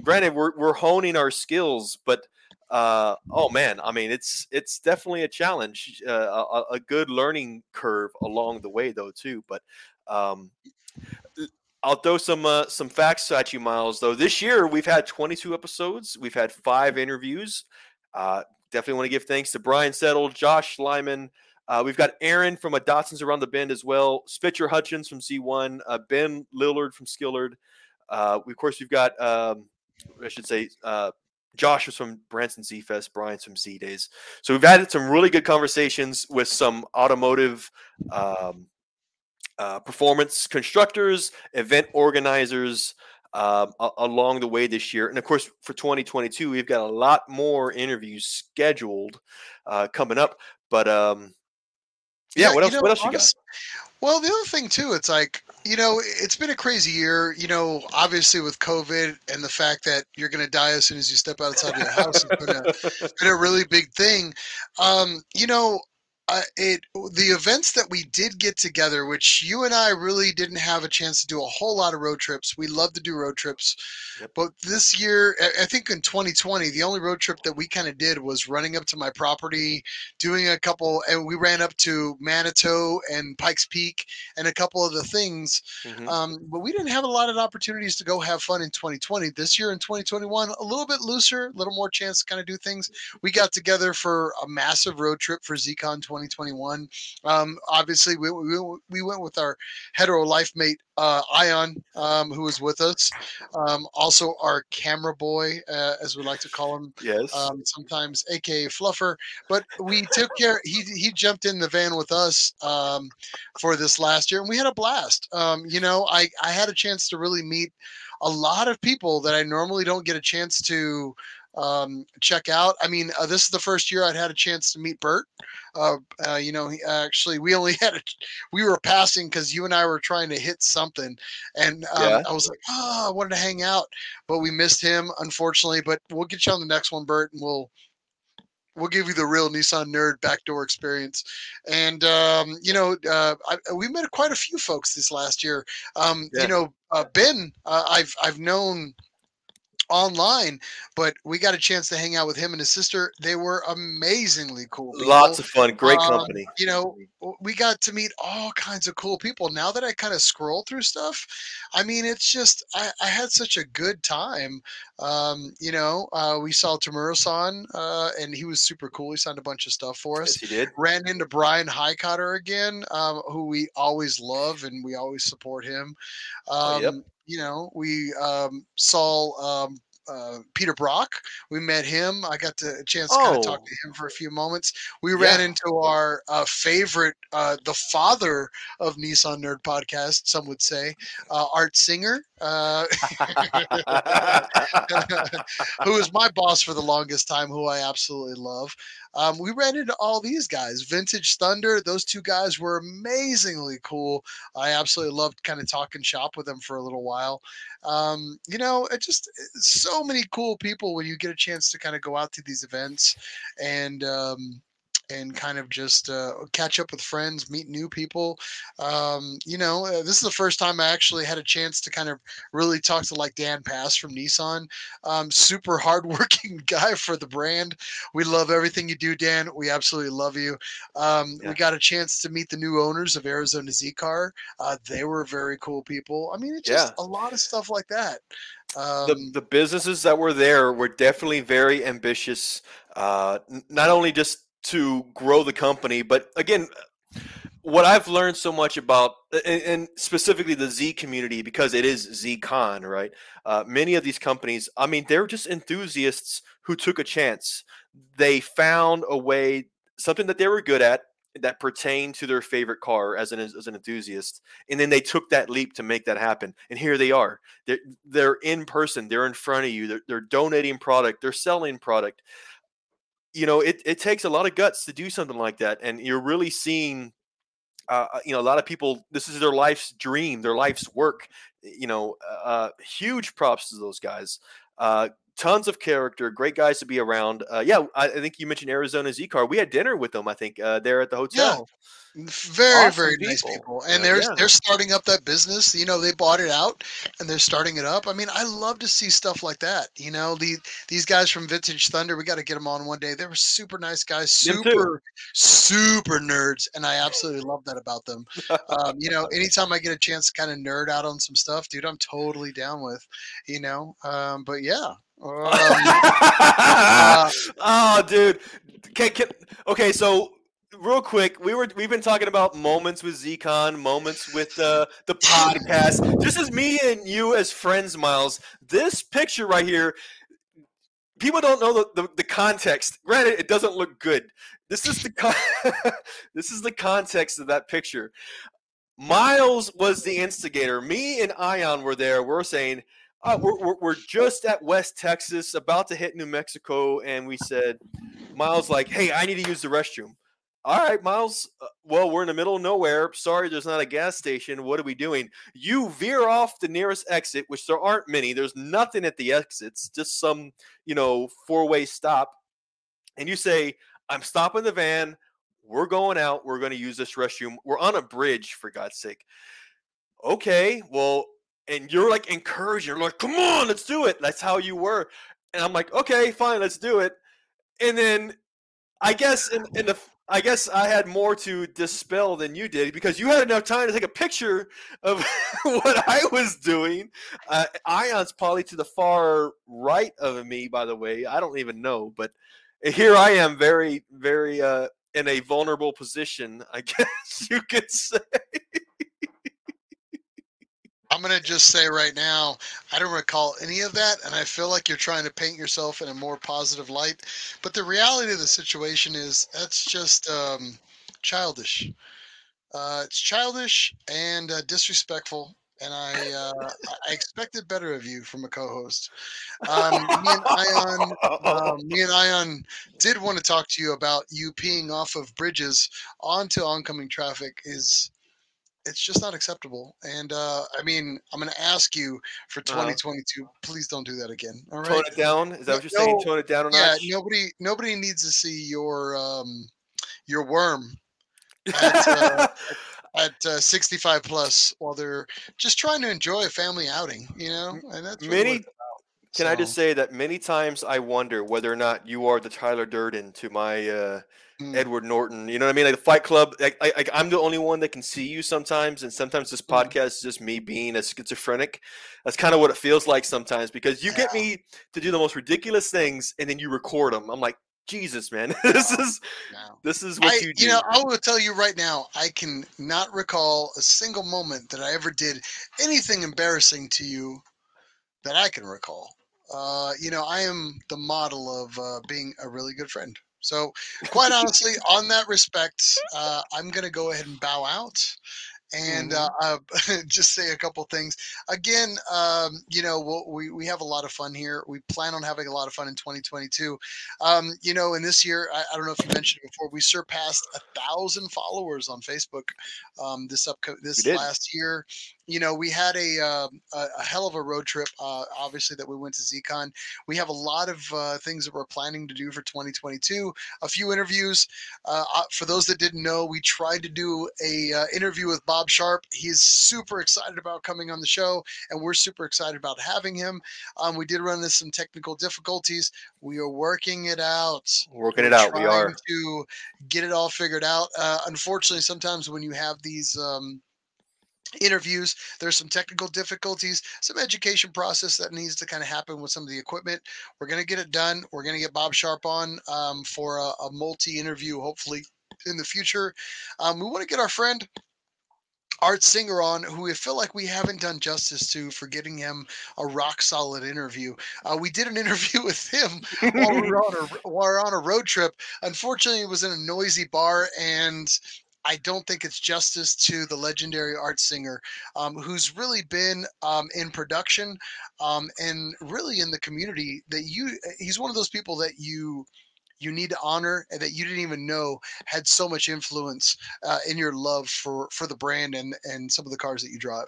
granted we're, we're honing our skills, but uh, oh man, I mean, it's, it's definitely a challenge, uh, a, a good learning curve along the way though, too. But um, I'll throw some uh, some facts at you, Miles, though. This year, we've had twenty-two episodes. We've had five interviews. Uh, definitely want to give thanks to Brian Settle, Josh Lyman. Uh, we've got Aaron from a Datsun's Around the Bend as well. Spitzer Hutchins from Z one. Uh, Ben Lillard from Skillard. Uh, we, of course, we've got, um, I should say, uh, Josh was from Branson Z-Fest. Brian's from Z-Days. So we've had some really good conversations with some automotive um Uh, performance constructors, event organizers uh, a- along the way this year. And of course, for twenty twenty-two, we've got a lot more interviews scheduled uh, coming up. But um, yeah, yeah, what else, you know, what else honestly, you got? Well, the other thing too, it's like, you know, it's been a crazy year, you know, obviously with COVID and the fact that you're going to die as soon as you step outside of your house. It's been a, been a really big thing. Um, you know, Uh, it the events that we did get together, which you and I really didn't have a chance to do a whole lot of road trips. We love to do road trips. Yep. But this year, I think in twenty twenty, the only road trip that we kind of did was running up to my property, doing a couple, and we ran up to Manitou and Pikes Peak and a couple of the things. Mm-hmm. Um, but we didn't have a lot of opportunities to go have fun in twenty twenty. This year in twenty twenty-one, a little bit looser, a little more chance to kind of do things. We got together for a massive road trip for ZCon twenty twenty-one. Um, obviously, we, we we went with our hetero life mate, uh, Ion, um, who was with us. Um, also, our camera boy, uh, as we like to call him. Yes. Um, sometimes, A K A Fluffer. But we took care. He he jumped in the van with us um, for this last year, and we had a blast. Um, you know, I, I had a chance to really meet a lot of people that I normally don't get a chance to um check out. I mean, uh, this is the first year I'd had a chance to meet Bert. Uh, uh you know, he, actually, we only had a, we were passing because you and I were trying to hit something, and um, yeah. I was like, oh, I wanted to hang out, but we missed him, unfortunately. But we'll get you on the next one, Bert, and we'll we'll give you the real Nissan nerd backdoor experience. And um, you know, uh, I, we met quite a few folks this last year. Um, yeah. You know, uh, Ben, uh, I've I've known online, but we got a chance to hang out with him and his sister. They were amazingly cool people. Lots of fun, great company. Um, you know, we got to meet all kinds of cool people. Now that I kind of scroll through stuff, I mean, it's just I, I had such a good time. Um, you know, uh, we saw Tamura-san, uh, and he was super cool. He signed a bunch of stuff for us. Yes, he did. Ran into Brian Heikotter again, um, who we always love and we always support him. Um, oh, yep. You know, we um, saw um, uh, Peter Brock. We met him. I got the chance to oh. kind of talk to him for a few moments. We yeah. ran into our uh, favorite, uh, the father of Nissan Nerd Podcast, some would say, uh, Art Singer, uh, who was my boss for the longest time, who I absolutely love. Um, we ran into all these guys. Vintage Thunder, those two guys were amazingly cool. I absolutely loved kind of talking shop with them for a little while. Um, you know, it just so many cool people when you get a chance to kind of go out to these events and um, and kind of just uh, catch up with friends, meet new people. Um, you know, uh, this is the first time I actually had a chance to kind of really talk to like Dan Pass from Nissan, um, super hardworking guy for the brand. We love everything you do, Dan. We absolutely love you. Um, yeah. We got a chance to meet the new owners of Arizona Z-Car. Uh, they were very cool people. I mean, it's just yeah. a lot of stuff like that. Um, the, the businesses that were there were definitely very ambitious, uh, not only just to grow the company, but again, what I've learned so much about, and, and specifically the Z community, because it is Z Con, right? Uh, many of these companies, I mean, they're just enthusiasts who took a chance. They found a way, something that they were good at that pertained to their favorite car as an as an enthusiast, and then they took that leap to make that happen. And here they are. They're, they're in person. They're in front of you. They're, they're donating product. They're selling product. You know, it, it takes a lot of guts to do something like that. And you're really seeing, uh, you know, a lot of people, this is their life's dream, their life's work. You know, uh, huge props to those guys. Uh, tons of character, great guys to be around. Uh, yeah, I, I think you mentioned Arizona Z-Car. We had dinner with them, I think, uh, there at the hotel. Yeah. Very, awesome very people. nice people. And yeah, they're yeah. they're starting up that business. You know, they bought it out and they're starting it up. I mean, I love to see stuff like that. You know, the these guys from Vintage Thunder, we got to get them on one day. They were super nice guys, super, super nerds. And I absolutely love that about them. Um, you know, anytime I get a chance to kind of nerd out on some stuff, dude, I'm totally down with, you know. Um, but yeah. Um, uh, oh, dude. Can, can, okay, so. Real quick, we were we've been talking about moments with Z Con, moments with uh, the podcast. This is me and you as friends, Miles. This picture right here, people don't know the, the, the context. Granted, it doesn't look good. This is the con- this is the context of that picture. Miles was the instigator. Me and Ion were there. We're saying oh, we're, we're we're just at West Texas, about to hit New Mexico, and we said, Miles, like, hey, I need to use the restroom. All right, Miles, well, we're in the middle of nowhere. Sorry, there's not a gas station. What are we doing? You veer off the nearest exit, which there aren't many. There's nothing at the exits, just some, you know, four-way stop. And you say, I'm stopping the van. We're going out. We're going to use this restroom. We're on a bridge, for God's sake. Okay, well, and you're like encouraging. You're like, come on, let's do it. That's how you were. And I'm like, okay, fine, let's do it. And then I guess in, in the I guess I had more to dispel than you did, because you had enough time to take a picture of what I was doing. Uh, Ion's probably to the far right of me, by the way. I don't even know, but here I am, very, very uh, in a vulnerable position, I guess you could say. I'm going to just say right now, I don't recall any of that, and I feel like you're trying to paint yourself in a more positive light. But the reality of the situation is that's just um, childish. Uh, it's childish and uh, disrespectful, and I uh, I expected better of you from a co-host. Um, me and Ion, um, me and Ion did want to talk to you about you peeing off of bridges onto oncoming traffic is... It's just not acceptable. And, uh, I mean, I'm going to ask you for twenty twenty-two, uh, please don't do that again. All right. Tone it down. Is that what you're no, saying? Tone it down or yeah, not? Yeah. Nobody, nobody needs to see your, um, your worm at, uh, at uh, sixty-five plus while they're just trying to enjoy a family outing, you know? And that's many. Can so. I just say that many times I wonder whether or not you are the Tyler Durden to my, uh, Edward Norton, you know what I mean? Like the Fight Club, like, like I'm the only one that can see you sometimes, and sometimes this podcast is just me being a schizophrenic. That's kind of what it feels like sometimes, because you get me to do the most ridiculous things, and then you record them. I'm like, Jesus, man, this is no. this is what I, you do. You know, I will tell you right now, I can not recall a single moment that I ever did anything embarrassing to you that I can recall. Uh, you know, I am the model of uh, being a really good friend. So, quite honestly, on that respect, uh, I'm going to go ahead and bow out and uh, uh, just say a couple things. Again, um, you know, we'll, we we have a lot of fun here. We plan on having a lot of fun in twenty twenty-two. Um, you know, in this year, I, I don't know if you mentioned it before, we surpassed a thousand followers on Facebook um, this upco- this last year. You know, we had a uh, a hell of a road trip, uh, obviously, that we went to ZCon. We have a lot of uh, things that we're planning to do for twenty twenty-two. A few interviews. Uh, for those that didn't know, we tried to do a uh, interview with Bob Sharp. He's super excited about coming on the show, and we're super excited about having him. Um, we did run into some technical difficulties. We are working it out. We're working it out. We are trying to get it all figured out. Uh, unfortunately, sometimes when you have these um, – interviews, there's some technical difficulties, some education process that needs to kind of happen with some of the equipment. We're going to get it done. We're going to get Bob Sharp on um, for a, a multi-interview, hopefully in the future. Um, we want to get our friend Art Singer on, who we feel like we haven't done justice to for getting him a rock solid interview. Uh, we did an interview with him while we were on a, while we were on a road trip. Unfortunately, it was in a noisy bar, and I don't think it's justice to the legendary Art Singer, um, who's really been um, in production um, and really in the community that you, he's one of those people that you, you need to honor and that you didn't even know had so much influence uh, in your love for, for the brand and, and some of the cars that you drive.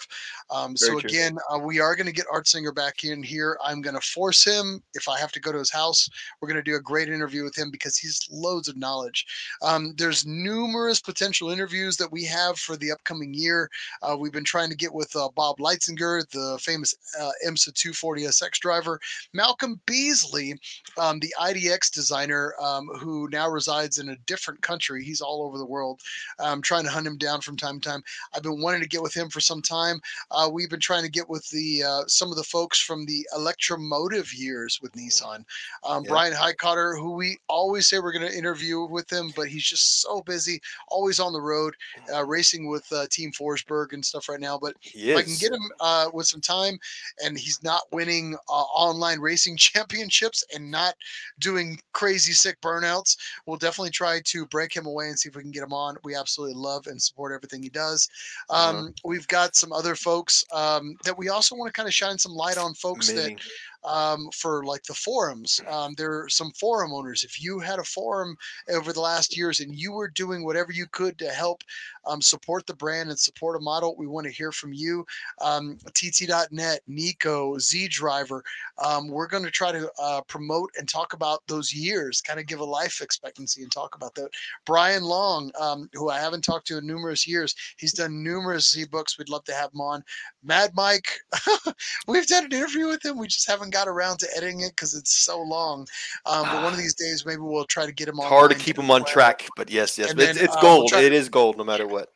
Um, so again, uh, we are going to get Art Singer back in here. I'm going to force him. If I have to go to his house, we're going to do a great interview with him because he's loads of knowledge. Um, there's numerous potential interviews that we have for the upcoming year. Uh, we've been trying to get with uh, Bob Leitzinger, the famous uh, IMSA two forty S X driver, Malcolm Beasley, um, the I D X designer, Um, who now resides in a different country. He's all over the world. I'm trying to hunt him down from time to time. I've been wanting to get with him for some time. Uh, we've been trying to get with the uh, some of the folks from the electromotive years with Nissan. Um, yeah. Brian Heikotter, who we always say we're going to interview with him, but he's just so busy, always on the road, uh, racing with uh, Team Forsberg and stuff right now. But if I can get him uh, with some time, and he's not winning uh, online racing championships and not doing crazy sales burnouts, we'll definitely try to break him away and see if we can get him on. We absolutely love and support everything he does. Um, uh-huh. We've got some other folks um, that we also want to kind of shine some light on, folks Amazing. that um, for like the forums. Um, there are some forum owners. If you had a forum over the last years and you were doing whatever you could to help um, support the brand and support a model, we want to hear from you. Um, T T dot net, Nico, Z Driver. Um, we're going to try to uh, promote and talk about those years, kind of give a life expectancy and talk about that. Brian Long, um, who I haven't talked to in numerous years, he's done numerous Z books. We'd love to have him on. Mad Mike, we've done an interview with him. We just haven't got around to editing it because it's so long. Um, but one of these days, maybe we'll try to get him on. It's hard to keep him on track, but yes, yes, then, it's, it's gold. Uh, we'll it to- is gold, no matter what.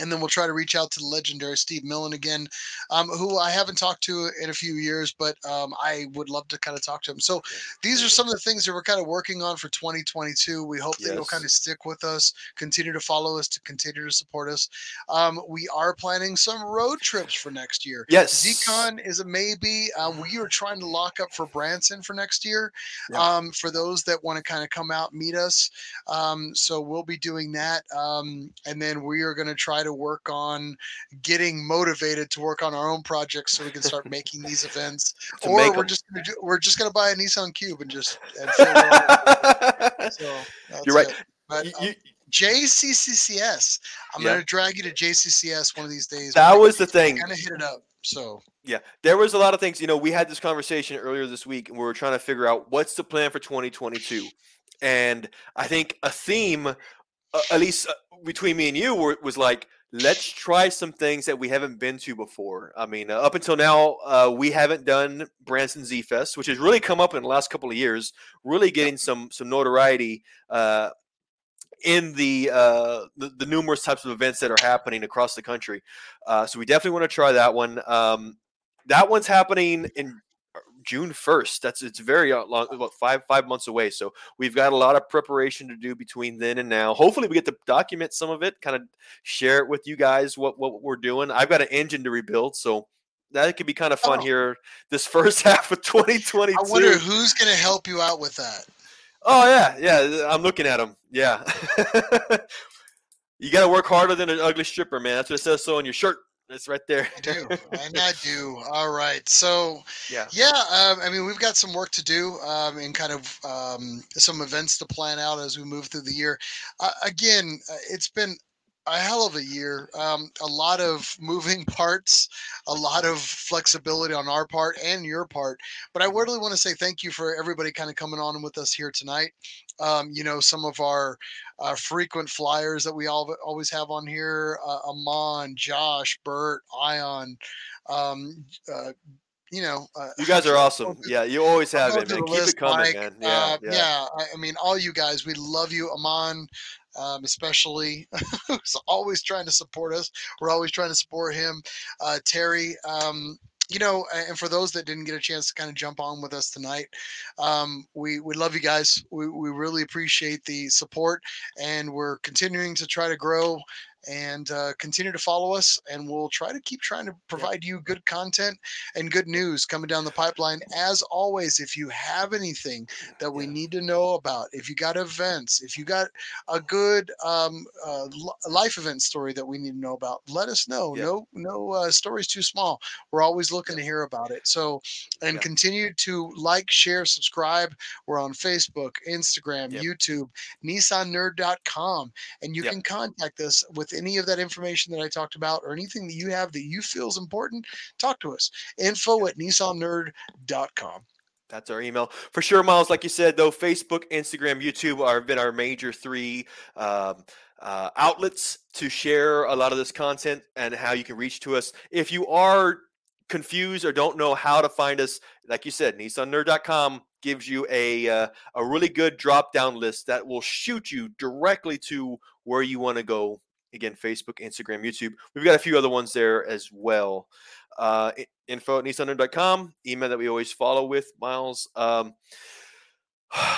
And then we'll try to reach out to the legendary Steve Millen again, um, who I haven't talked to in a few years, but um, I would love to kind of talk to him. So these are some of the things that we're kind of working on for twenty twenty-two. We hope yes. that you'll kind of stick with us, continue to follow us, to continue to support us. Um, we are planning some road trips for next year. Yes. ZCon is a maybe. Uh, we are trying to lock up for Branson for next year yeah. um, for those that want to kind of come out, meet us. Um, so we'll be doing that. Um, and then we are going to try to work on getting motivated to work on our own projects so we can start making these events, or we're them. just gonna do, we're just gonna buy a Nissan Cube and just and so you're right. But, you, um, you, J C C C S, I'm yeah. gonna drag you to J C C S one of these days. That was the thing. Kind of hit it up. So yeah, there was a lot of things. You know, we had this conversation earlier this week, and we were trying to figure out what's the plan for twenty twenty-two, and I think a theme. Uh, at least uh, between me and you were, was like, let's try some things that we haven't been to before. I mean, uh, up until now, uh, we haven't done Branson Z Fest, which has really come up in the last couple of years, really getting some some notoriety uh, in the, uh, the the numerous types of events that are happening across the country. Uh, so we definitely want to try that one. Um, that one's happening in June first. That's it's very long, about five five months away. So we've got a lot of preparation to do between then and now. Hopefully we get to document some of it, kind of share it with you guys what what we're doing. I've got an engine to rebuild, so that could be kind of fun oh. here this first half of twenty twenty-two. I wonder who's going to help you out with that. Oh yeah, yeah. I'm looking at them. Yeah, you got to work harder than an ugly stripper, man. That's what it says so on your shirt. That's right there. I do. And I do. All right. So, yeah, yeah. Um, I mean, we've got some work to do um, and kind of um, some events to plan out as we move through the year. Uh, again, it's been a hell of a year. Um, a lot of moving parts, a lot of flexibility on our part and your part. But I really want to say thank you for everybody kind of coming on with us here tonight. Um, you know, some of our uh, frequent flyers that we all always have on here, uh, Amon, Josh, Bert, Ion, um, uh, you know, uh, you guys are awesome. Yeah, you always have it, man. Keep it coming, man. Yeah, uh, yeah. yeah I, I mean, all you guys, we love you. Amon, um, especially, who's always trying to support us. We're always trying to support him. Uh, Terry, um, you know, and for those that didn't get a chance to kind of jump on with us tonight, um, we, we love you guys. We, we really appreciate the support, and we're continuing to try to grow and uh, continue to follow us. And we'll try to keep trying to provide you good content and good news coming down the pipeline. As always, if you have anything that we need to know about, if you got events, if you got a good um, uh, life event story that we need to know about, let us know. Yeah. No, no uh, stories too small. We're always looking yeah. to hear about it. So, and yeah. continue to like, share, subscribe. We're on Facebook, Instagram, yep. YouTube, Nissan Nerd dot com. And you yep. can contact us with any of that information that I talked about, or anything that you have that you feel is important. Talk to us. Info at Nissan Nerd dot com. That's our email for sure. Miles, like you said, though, Facebook, Instagram, YouTube are been our major three um, uh, outlets to share a lot of this content and how you can reach to us. If you are confused or don't know how to find us, like you said, Nissan Nerd dot com gives you a uh, a really good drop down list that will shoot you directly to where you want to go. Again, Facebook, Instagram, YouTube. We've got a few other ones there as well. Uh, info at Nissan Nerd dot com, email that we always follow with, Miles. Um,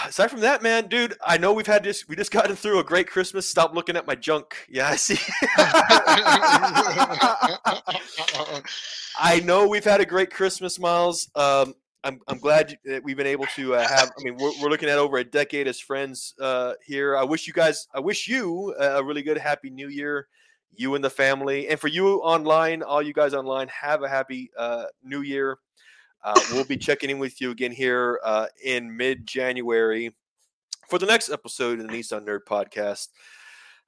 aside from that, man, dude, I know we've had this. We just gotten through a great Christmas. Stop looking at my junk. Yeah, I see. I know we've had a great Christmas, Miles. Um, I'm I'm glad that we've been able to uh, have. I mean, we're we're looking at over a decade as friends uh, here. I wish you guys. I wish you a really good Happy New Year, you and the family, and for you online, all you guys online, have a happy uh, New Year. Uh, we'll be checking in with you again here uh, in mid-January for the next episode of the Nissan Nerd Podcast.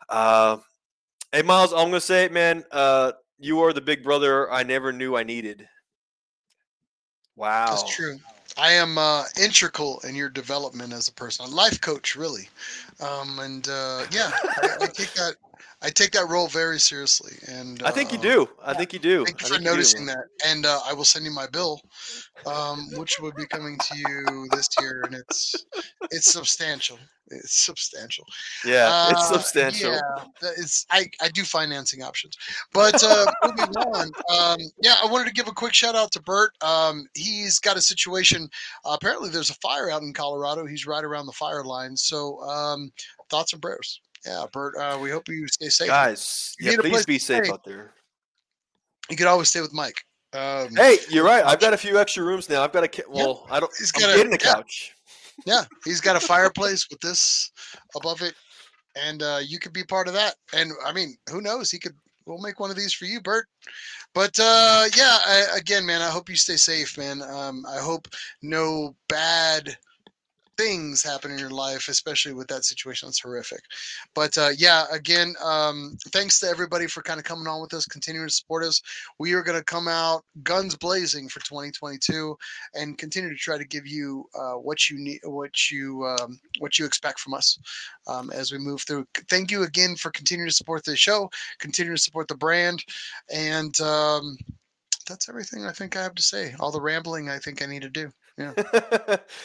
Uh, hey, Miles, I'm going to say it, man. Uh, you are the big brother I never knew I needed. Wow. That's true. I am uh, integral in your development as a person, a life coach, really. Um, and uh, yeah, I, I take that I take that role very seriously. And I think uh, you do. I think you do. Thank you for noticing that. And uh, I will send you my bill, um, which will be coming to you this year, and it's it's substantial. It's substantial. Yeah, uh, it's substantial. Yeah, it's I, I do financing options, but uh, moving on. Um, yeah, I wanted to give a quick shout out to Bert. Um, he's got a situation. Uh, apparently, there's a fire out in Colorado. He's right around the fire line. So, um, thoughts and prayers. Yeah, Bert. Uh, we hope you stay safe, guys. You yeah, please be safe out there. You could always stay with Mike. Um, hey, you're right. I've got a few extra rooms now. I've got a well. Yeah, I don't. He's got I'm a, getting a yeah. couch. Yeah, he's got a fireplace with this above it, and uh, you could be part of that. And, I mean, who knows? He could. We'll make one of these for you, Bert. But, uh, yeah, I, again, man, I hope you stay safe, man. Um, I hope no bad things happen in your life, especially with that situation. It's horrific. But, uh, yeah, again, um, thanks to everybody for kind of coming on with us, continuing to support us. We are going to come out guns blazing for twenty twenty-two and continue to try to give you uh, what you need, what you um, what you expect from us um, as we move through. Thank you again for continuing to support the show, continue to support the brand, and um, that's everything I think I have to say. All the rambling I think I need to do. Yeah.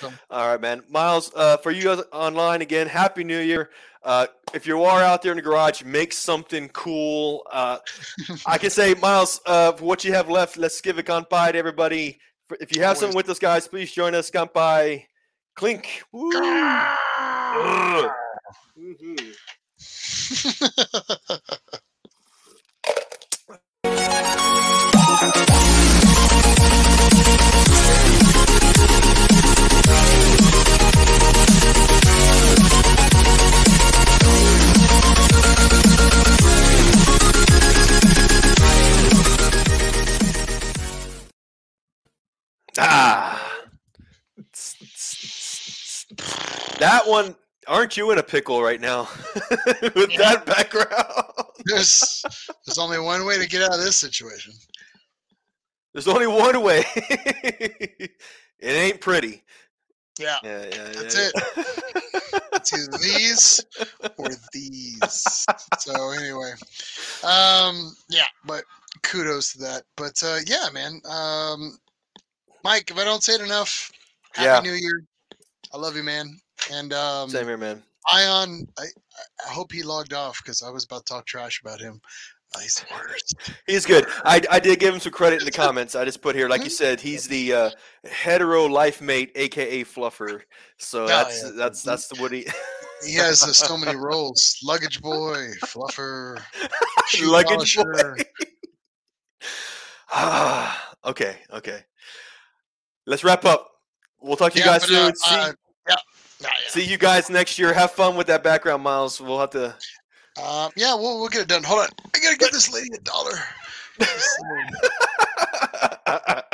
So. All right, man. Miles, uh, for you guys online again, Happy New Year. Uh, if you are out there in the garage, make something cool. Uh, I can say, Miles, uh, for what you have left, let's give a kanpai to everybody. If you have Always. something with us, guys, please join us. Kanpai. Clink. Woo. Ah, that one. Aren't you in a pickle right now with yeah. that background? There's there's only one way to get out of this situation. There's only one way. It ain't pretty. Yeah, yeah, yeah, that's yeah, yeah. it. It's either these or these. So anyway, um, yeah. But kudos to that. But uh, yeah, man. Um, Mike, if I don't say it enough, Happy yeah. New Year. I love you, man. And um, same here, man. Ion, I, I hope he logged off because I was about to talk trash about him. Uh, he's the worst. He's good. I, I did give him some credit in the comments. I just put here, like you said, he's the uh, hetero life mate, a k a. Fluffer. So oh, that's, yeah. that's that's the Woody. He has uh, so many roles. Luggage boy, Fluffer, shoe Luggage polisher. Boy. ah, okay, okay. Let's wrap up. We'll talk to yeah, you guys soon. Uh, see, uh, yeah. Nah, yeah. see you guys next year. Have fun with that background, Miles. We'll have to. Uh, yeah, we'll we'll get it done. Hold on, I gotta give this lady a dollar.